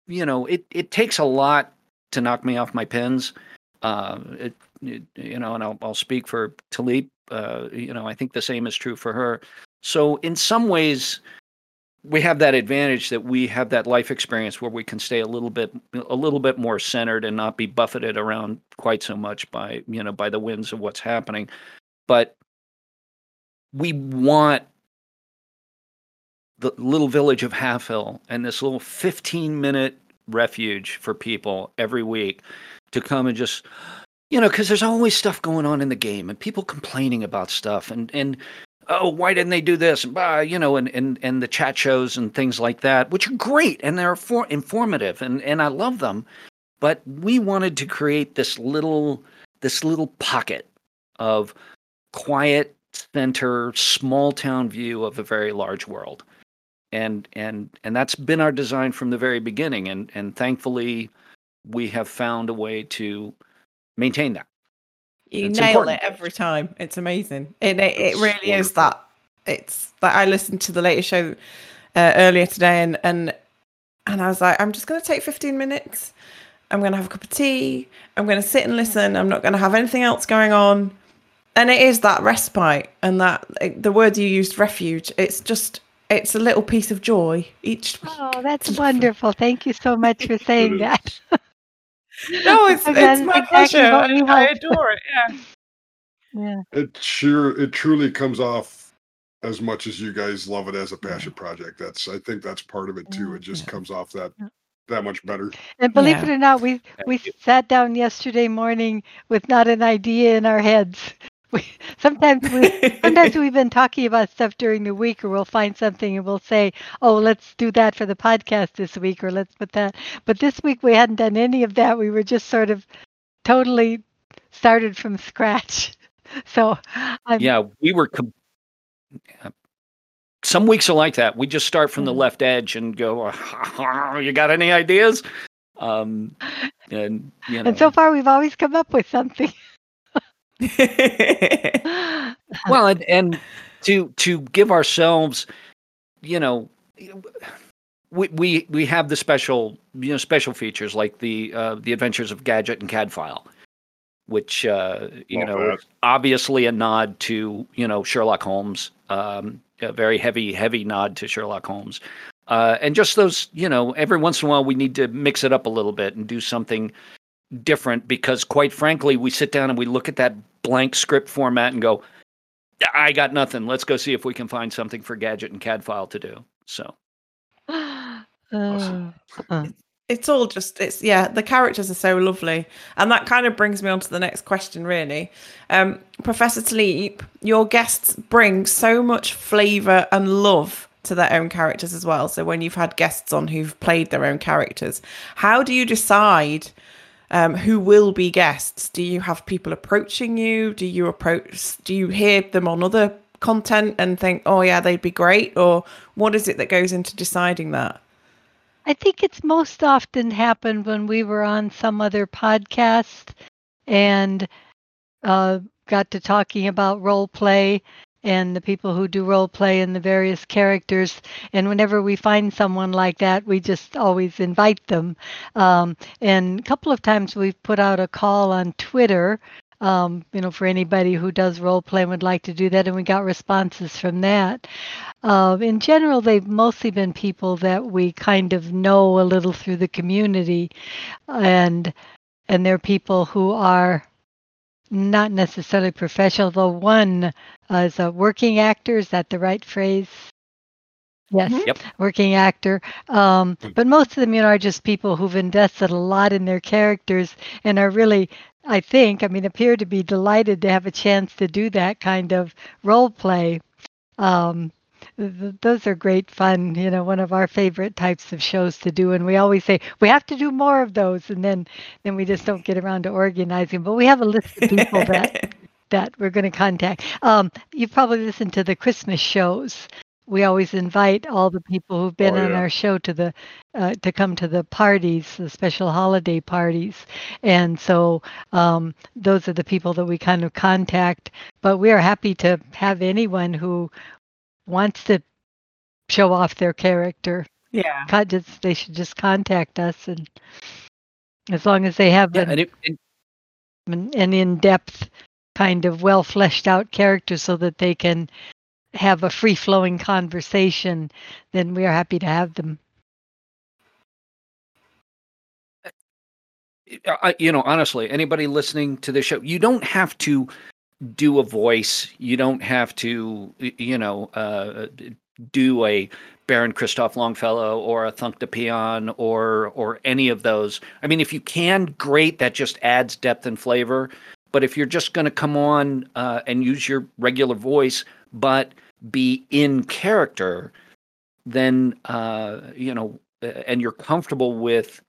it takes a lot to knock me off my pins. And I'll speak for Talib. I think the same is true for her. So in some ways, we have that advantage that we have that life experience where we can stay a little bit more centered and not be buffeted around quite so much by, by the winds of what's happening. But we want the little village of Half Hill and this little 15-minute refuge for people every week to come and just, because there's always stuff going on in the game and people complaining about stuff and oh, why didn't they do this? And the chat shows and things like that, which are great, and they're informative, and I love them. But we wanted to create this little pocket of quiet center, small town view of a very large world, and that's been our design from the very beginning. And thankfully, we have found a way to maintain that. You it's nail important. It every time. It's amazing. It really wonderful. Is that. It's like I listened to the latest show earlier today, and I was like, I'm just going to take 15 minutes. I'm going to have a cup of tea. I'm going to sit and listen. I'm not going to have anything else going on. And it is that respite and that the word you used, refuge. It's a little piece of joy each. Oh, that's wonderful. Thank you so much for saying that. No, it's my pleasure. I adore it. Yeah. It truly comes off as much as you guys love it as a passion project. I think that's part of it too. It just comes off that much better. And believe it or not, we sat down yesterday morning with not an idea in our heads. Sometimes we've been talking about stuff during the week, or we'll find something and we'll say, oh, let's do that for the podcast this week, or let's put that. But this week we hadn't done any of that. We were just sort of totally started from scratch. So we were. Some weeks are like that. We just start from the left edge and go, you got any ideas? And so far we've always come up with something. Well, and to give ourselves, we have the special special features like the Adventures of Gadget and Cadfile, which obviously a nod to Sherlock Holmes, a very heavy nod to Sherlock Holmes, and just those every once in a while we need to mix it up a little bit and do something different, because quite frankly we sit down and we look at that blank script format and go, I got nothing, let's go see if we can find something for Gadget and Cadfile to do. So awesome. It's all just the characters are so lovely, and that kind of brings me on to the next question really. Professor Talib, your guests bring so much flavor and love to their own characters as well. So when you've had guests on who've played their own characters, how do you decide who will be guests? Do you have people approaching you? Do you hear them on other content and think, oh yeah, they'd be great? Or what is it that goes into deciding that? I think it's most often happened when we were on some other podcast and got to talking about role play and the people who do role play and the various characters. And whenever we find someone like that, we just always invite them. And a couple of times we've put out a call on Twitter, for anybody who does role play and would like to do that. And we got responses from that. In general, they've mostly been people that we kind of know a little through the community. And they're people who are not necessarily professional, though one is a working actor. Is that the right phrase? Yes, yep. Working actor. But most of them, are just people who've invested a lot in their characters and are really, appear to be delighted to have a chance to do that kind of role play. Those are great fun, one of our favorite types of shows to do. And we always say we have to do more of those. And then we just don't get around to organizing. But we have a list of people that we're going to contact. You've probably listened to the Christmas shows. We always invite all the people who've been on our show to the to come to the parties, the special holiday parties. And so those are the people that we kind of contact. But we are happy to have anyone who wants to show off their character. Yeah. They should just contact us. And as long as they have an in-depth kind of well-fleshed out character so that they can have a free-flowing conversation, then we are happy to have them. Honestly, anybody listening to this show, you don't have to do a voice. You don't have to, do a Baron Christoph Longfellow or a Thunk de Peon or any of those. If you can, great. That just adds depth and flavor. But if you're just going to come on and use your regular voice, but be in character, then and you're comfortable with,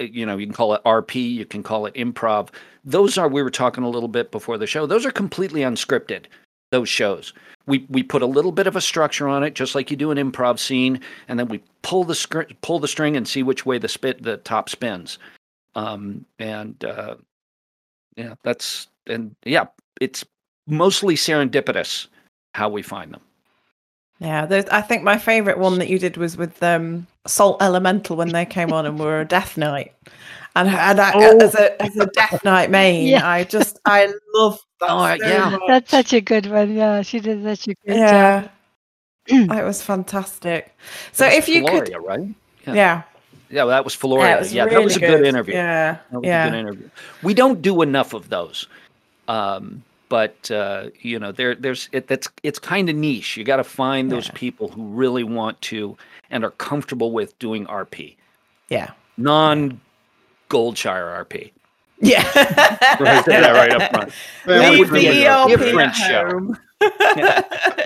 you can call it RP, you can call it improv. We were talking a little bit before the show, those are completely unscripted, those shows. We put a little bit of a structure on it, just like you do an improv scene, and then we pull the string and see which way the top spins. It's mostly serendipitous how we find them. Yeah, I think my favourite one that you did was with Salt Elemental when they came on and were a Death Knight, as a Death Knight main, yeah. I love that. Much. That's such a good one. Yeah, she did such a good job. It was fantastic. So that was Floria, right? Yeah, well, that was Floria. That was a good interview. A good interview. We don't do enough of those. But it's kind of niche. You got to find those people who really want to and are comfortable with doing RP. Yeah, non-Goldshire RP. Yeah, right, that right up front. Leave the ELP show.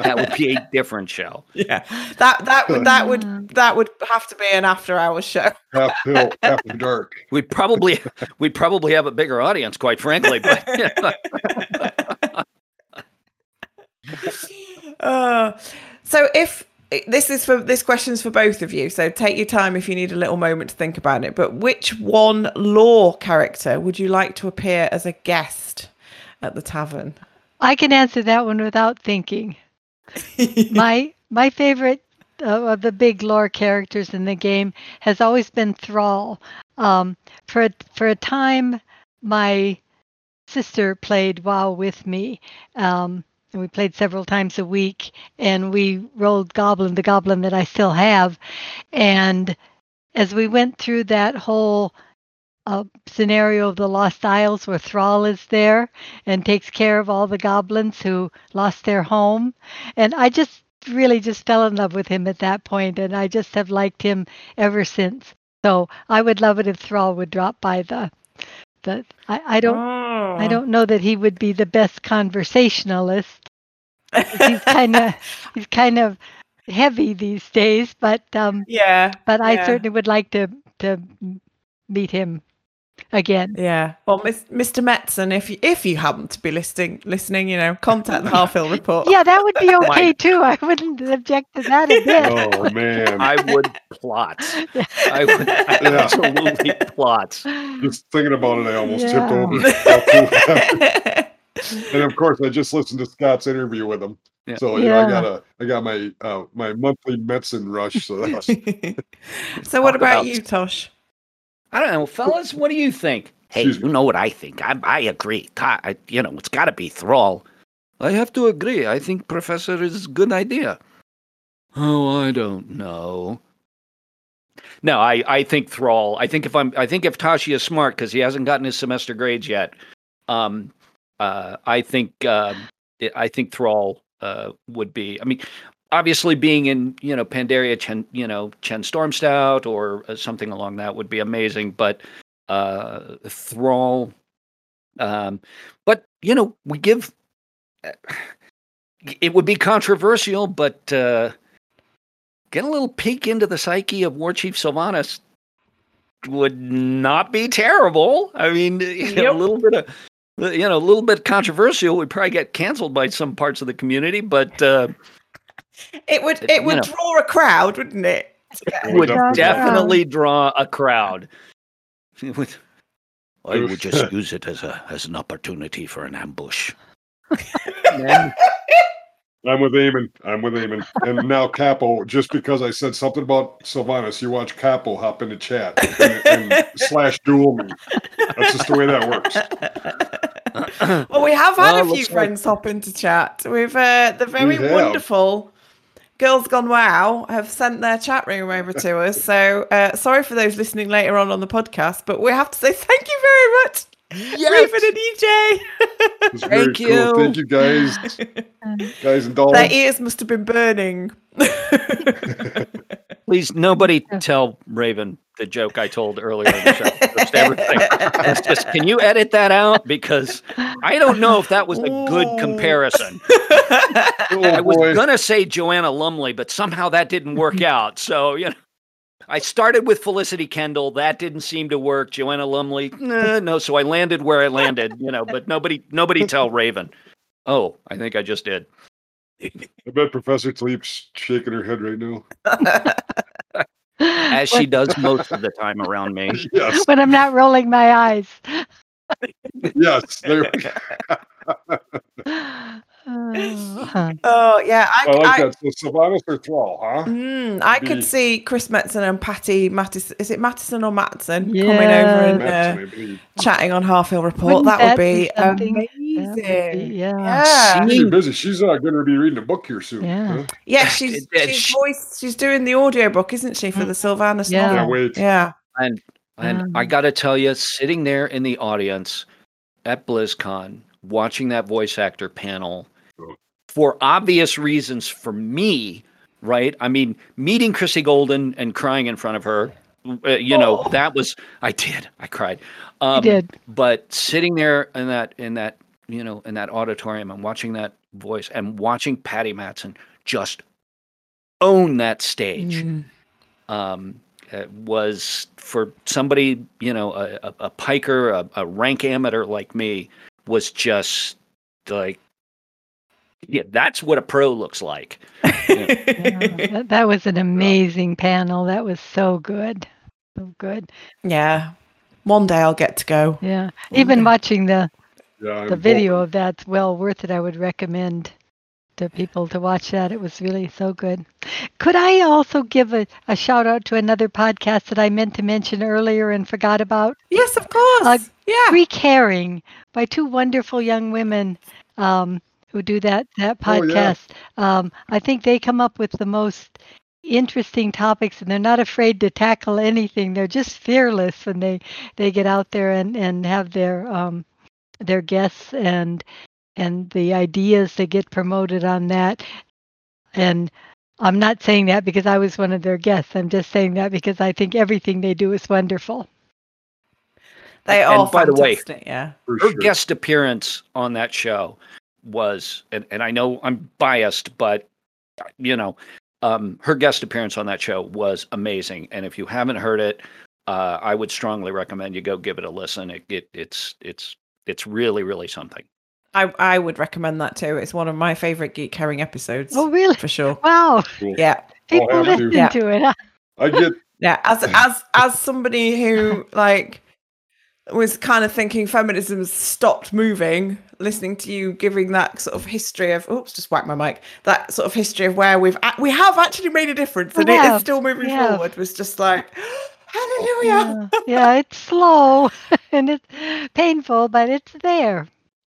That would be a different show. Yeah, that would have to be an after-hours show. Half dark. We'd probably have a bigger audience, quite frankly. But so if this question's for both of you, so take your time if you need a little moment to think about it. But which one lore character would you like to appear as a guest at the tavern? I can answer that one without thinking. My favorite of the big lore characters in the game has always been Thrall. For a time, my sister played WoW with me. And we played several times a week. And we rolled Goblin, the Goblin that I still have. And as we went through that whole scenario of the Lost Isles where Thrall is there and takes care of all the goblins who lost their home. And I just really fell in love with him at that point, and I just have liked him ever since. So I would love it if Thrall would drop by the I don't know that he would be the best conversationalist. He's kind of heavy these days, but I certainly would like to meet him. again. Yeah. Well, Mr. Metzen, if you happen to be listening, you know, contact the Harfield Report. Yeah, that would be okay too. I wouldn't object to that a bit. Oh man, I would plot. I would absolutely plot. Just thinking about it, I almost tipped over. And of course, I just listened to Scott's interview with him. Yeah. So you know, I got my monthly Metzen rush. So that's so what about you, Tosh? I don't know, fellas. What do you think? Hey, you know what I think. I agree. It's got to be Thrall. I have to agree. I think Professor is a good idea. Oh, I don't know. No, I think Thrall. I think if Tashi is smart because he hasn't gotten his semester grades yet. I think Thrall would be. I mean, obviously, being in Pandaria, Chen Stormstout or something along that would be amazing. But Thrall, but we give. It would be controversial, but get a little peek into the psyche of War Chief Sylvanas would not be terrible. I mean, a little bit of. A little bit controversial. We'd probably get canceled by some parts of the community, but it would draw a crowd, wouldn't it? It would definitely draw a crowd. I would just use it as an opportunity for an ambush. I'm with Eamon. And now Capo, just because I said something about Sylvanas, you watch Capo hop into chat and slash duel me. That's just the way that works. Well, we have had a few friends hop into chat. We've the very wonderful Girls Gone Wow have sent their chat room over to us. So sorry for those listening later on the podcast, but we have to say thank you very much. Yes. Raven and EJ. Thank you. Cool. Thank you, guys. Guys and dolls. Their ears must have been burning. Please, nobody tell Raven the joke I told earlier in the show. Just everything. Just, can you edit that out? Because I don't know if that was a good comparison. I was going to say Joanna Lumley, but somehow that didn't work out. So, I started with Felicity Kendall. That didn't seem to work. Joanna Lumley, no. So I landed where I landed, but nobody tell Raven. Oh, I think I just did. I bet Professor Talib's shaking her head right now. As she does most of the time around me. Yes. When I'm not rolling my eyes. Yes. There we go. Oh yeah, I like that. So Sylvanas or Thrall, huh? I could see Chris Metzen and Patty Mattison. Is it Mattison or Matson coming over and chatting on Half Hill Report? That would be amazing. Yeah. She's busy. She's going to be reading a book here soon. Yeah, she's doing the audiobook, isn't she, for the Sylvanas novel? Yeah, wait. Yeah, and I got to tell you, sitting there in the audience at BlizzCon, watching that voice actor panel. For obvious reasons for me, right? I mean, meeting Chrissy Golden and crying in front of her, that was, I cried. But sitting there in that auditorium and watching that voice and watching Patty Mattson just own that stage, was for somebody, a piker, a rank amateur like me, was just like, that's what a pro looks like. That was an amazing panel. That was so good. So good. Yeah. One day I'll get to go. Yeah. Even watching the video of that's well worth it. I would recommend to people to watch that. It was really so good. Could I also give a shout out to another podcast that I meant to mention earlier and forgot about? Yes, of course. Geek Caring by two wonderful young women. Who do that podcast. I think they come up with the most interesting topics, and they're not afraid to tackle anything. They're just fearless when they get out there and have their guests and the ideas that get promoted on that. And I'm not saying that because I was one of their guests. I'm just saying that because I think everything they do is wonderful. They are fantastic. By the way, her guest appearance on that show was, and I know I'm biased, but her guest appearance on that show was amazing. And if you haven't heard it, I would strongly recommend you go give it a listen. It's really, really something. I would recommend that too. It's one of my favorite Geek Caring episodes. Oh, really? For sure. Wow. Cool. Yeah. People listen to it. I get. Yeah, as somebody who like was kind of thinking feminism stopped moving, listening to you giving that sort of history of that sort of history of where we have actually made a difference and it is still moving forward was just like. Hallelujah! Yeah, it's slow and it's painful, but it's there.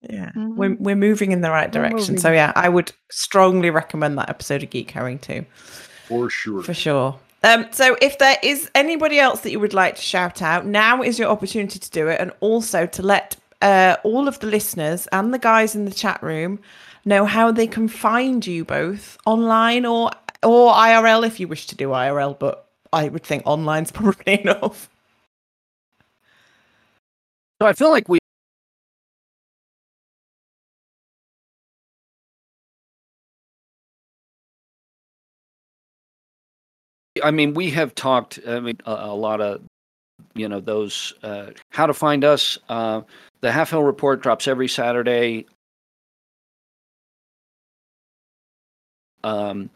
Yeah, mm-hmm. we're moving in the right direction. So yeah, I would strongly recommend that episode of Geek Caring too. For sure. For sure. So if there is anybody else that you would like to shout out, now is your opportunity to do it, and also to let all of the listeners and the guys in the chat room know how they can find you both online or IRL if you wish to do IRL, but I would think online's probably enough. So I feel like we we have talked a lot of those how to find us. The Half Hill Report drops every Saturday. And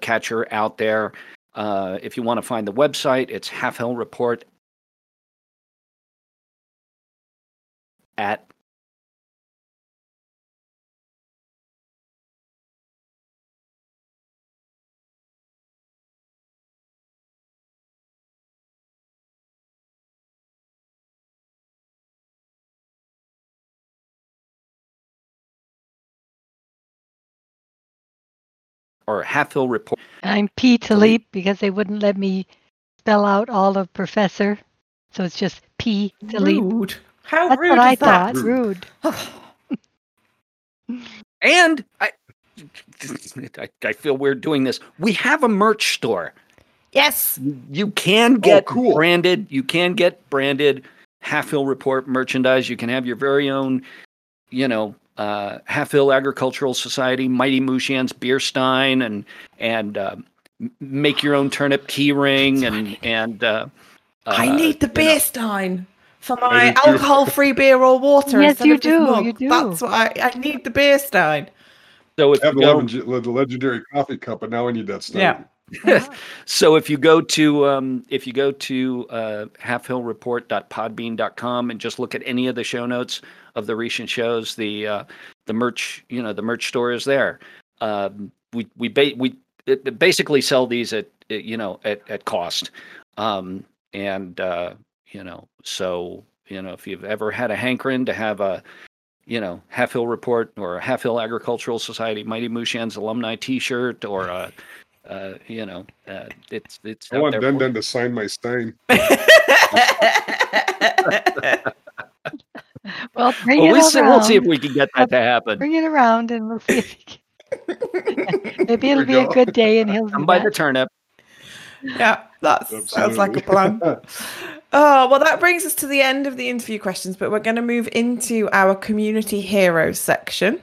catch her out there. If you want to find the website, it's Half Hill Report. I'm P. Talib because they wouldn't let me spell out all of Professor, so it's just P. Talib. Rude. How That's rude what is I that? Thought. Rude. And I feel weird doing this. We have a merch store. Yes, you can get branded. You can get branded Half Hill Report merchandise. You can have your very own, Half Hill Agricultural Society, Mighty Mushan's beer stein, and make your own turnip key ring, and I need the beer stein for my alcohol-free beer or water. Yes, you do. You do. That's what I need, the beer stein. So if the legendary coffee cup, and now I need that stein. Yeah. So if you go to halfhillreport.podbean.com and just look at any of the show notes of the recent shows, the merch, the merch store is there. We basically sell these at cost. So if you've ever had a hankering to have a Half Hill Report or Half Hill Agricultural Society Mighty Mushan's alumni T-shirt or a it's. I want Dun to sign my stein. Well, we'll see if we can get that to happen. Bring it around, and we'll see. If Maybe it'll be a good day, and he'll come by the turnip. Yeah, that sounds like a plan. Oh, well, that brings us to the end of the interview questions, but we're going to move into our community hero section.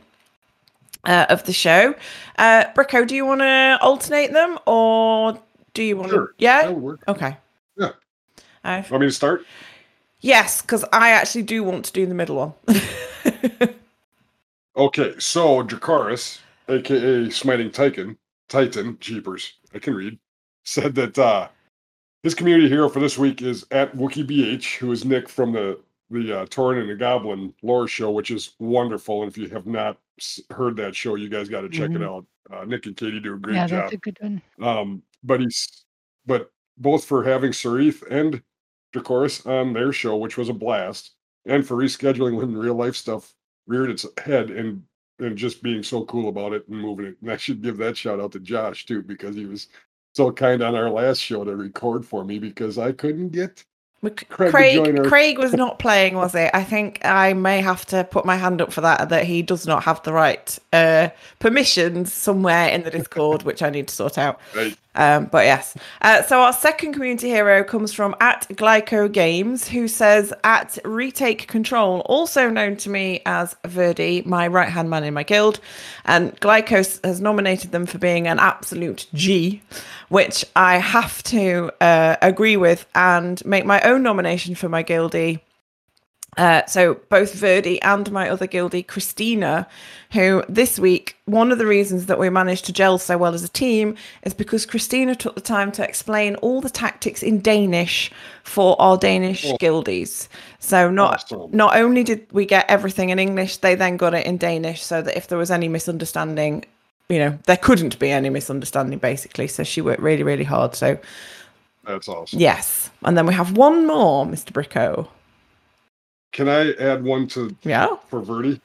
Of the show. Bricko, do you want to alternate them or do you want to? Sure. Yeah. That would work. Okay. Yeah. Want me to start? Yes, because I actually do want to do the middle one. Okay, so Dracarys, aka Smiting Titan, Jeepers, I can read, said that his community hero for this week is @WookieBH, who is Nick from the Tauren and the Goblin lore show, which is wonderful. And if you have not heard that show, you guys got to check it out. Nick and Katie do a great job. Yeah, that's a good one. But both for having Sarith and Dracarys on their show, which was a blast, and for rescheduling when real life stuff reared its head and just being so cool about it and moving it. And I should give that shout out to Josh too, because he was so kind on our last show to record for me because I couldn't get Craig was not playing, was it? I think I may have to put my hand up for that he does not have the right permissions somewhere in the Discord, which I need to sort out. Right. But yes. So our second community hero comes from @GlycoGames, who says, at Retake Control, also known to me as Verdi, my right-hand man in my guild. And Glyco has nominated them for being an absolute G, which I have to agree with and make my own nomination for my guildie. So both Verdi and my other guildie, Christina, who this week, one of the reasons that we managed to gel so well as a team is because Christina took the time to explain all the tactics in Danish for our Danish guildies. So not only did we get everything in English, they then got it in Danish so that if there was any misunderstanding, you know, there couldn't be any misunderstanding, basically. So she worked really, really hard. So that's awesome. Yes. And then we have one more, Mr. Bricko. Can I add one for Verdi?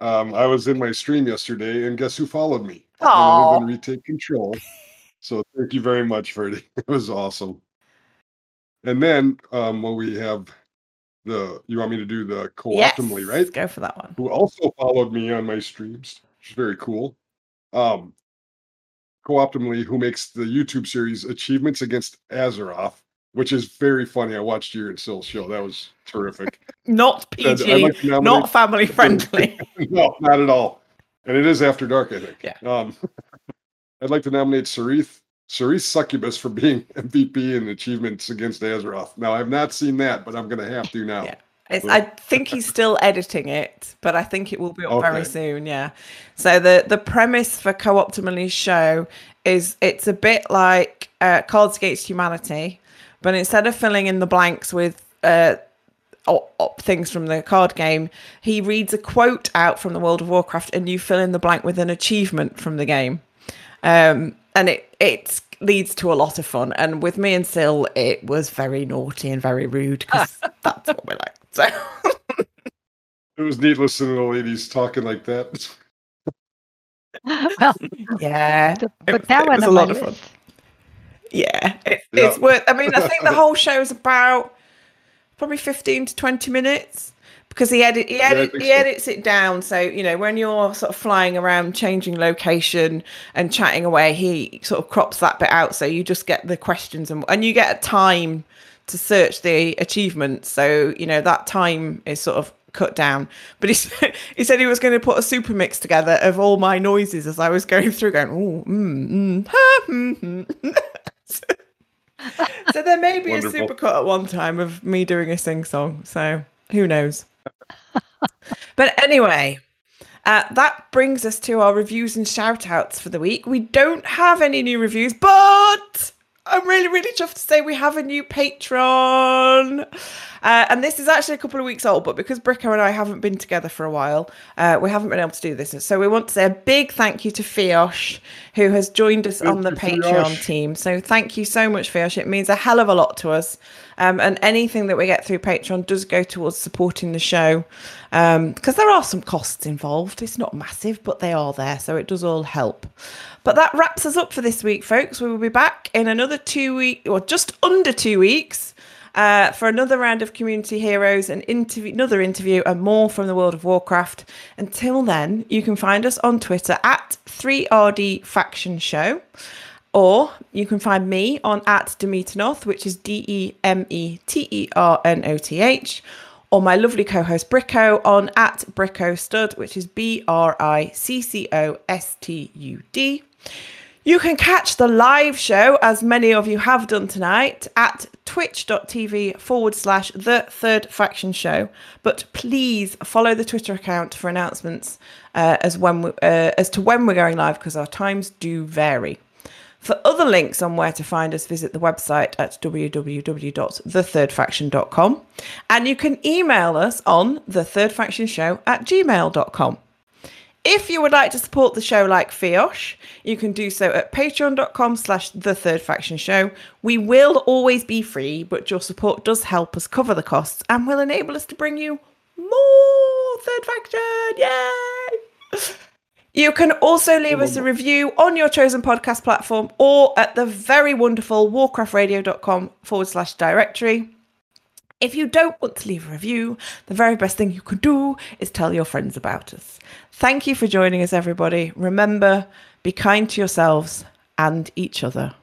I was in my stream yesterday, and guess who followed me? Aww. And Retake Control. So thank you very much, Verdi. It was awesome. And then when we have you want me to do the Co-Optimally, yes, right? Let's go for that one. Who also followed me on my streams, which is very cool. Co-Optimally, who makes the YouTube series Achievements Against Azeroth, which is very funny. I watched your and Syl's show. That was terrific. Not PG, like not family friendly. No, not at all. And it is after dark, I think. Yeah. I'd like to nominate Sarith Succubus for being MVP in Achievements Against Azeroth. Now, I've not seen that, but I'm going to have to now. Yeah. I think he's still editing it, but I think it will be up very soon. Yeah. So the premise for Co-Optimally show is it's a bit like Cards Against Humanity, but instead of filling in the blanks with things from the card game, he reads a quote out from the World of Warcraft and you fill in the blank with an achievement from the game. And it leads to a lot of fun. And with me and Syl, it was very naughty and very rude because that's what we like. So. It was neat listening to the ladies talking like that. Well, yeah. But that was a lot of fun. Yeah, it's worth. I mean, I think the whole show is about probably 15 to 20 minutes because he edits it down. So, you know, when you're sort of flying around, changing location and chatting away, he sort of crops that bit out. So you just get the questions and you get a time to search the achievements. So, you know, that time is sort of cut down. But he said he was going to put a super mix together of all my noises as I was going through going, oh, ha, So there may be a supercut at one time of me doing a sing song. So who knows? But anyway, that brings us to our reviews and shout outs for the week. We don't have any new reviews, but I'm really, really chuffed to say we have a new Patreon. And this is actually a couple of weeks old, but because Bricko and I haven't been together for a while, we haven't been able to do this. So we want to say a big thank you to Fiosh, who has joined us on the Patreon team. So thank you so much, Fiosh. It means a hell of a lot to us. And anything that we get through Patreon does go towards supporting the show. Because there are some costs involved. It's not massive, but they are there. So it does all help. But that wraps us up for this week, folks. We will be back in another 2 weeks, or just under 2 weeks. For another round of Community Heroes, another interview, and more from the World of Warcraft. Until then, you can find us on Twitter @3RDFactionShow, or you can find me on @Demeter Noth, which is DemeterNoth, or my lovely co-host Bricko on @BrickoStud, which is BrickoStud. You can catch the live show, as many of you have done tonight, at twitch.tv/the3rd faction show. But please follow the Twitter account for announcements as to when we're going live, because our times do vary. For other links on where to find us, visit the website at www.the3rdfaction.com. And you can email us on the3rdfactionshow@gmail.com. If you would like to support the show like Fiosh, you can do so at patreon.com/the3rd faction show. We will always be free, but your support does help us cover the costs and will enable us to bring you more Third Faction. Yay! You can also leave us a review on your chosen podcast platform or at the very wonderful warcraftradio.com/directory. If you don't want to leave a review, the very best thing you can do is tell your friends about us. Thank you for joining us, everybody. Remember, be kind to yourselves and each other.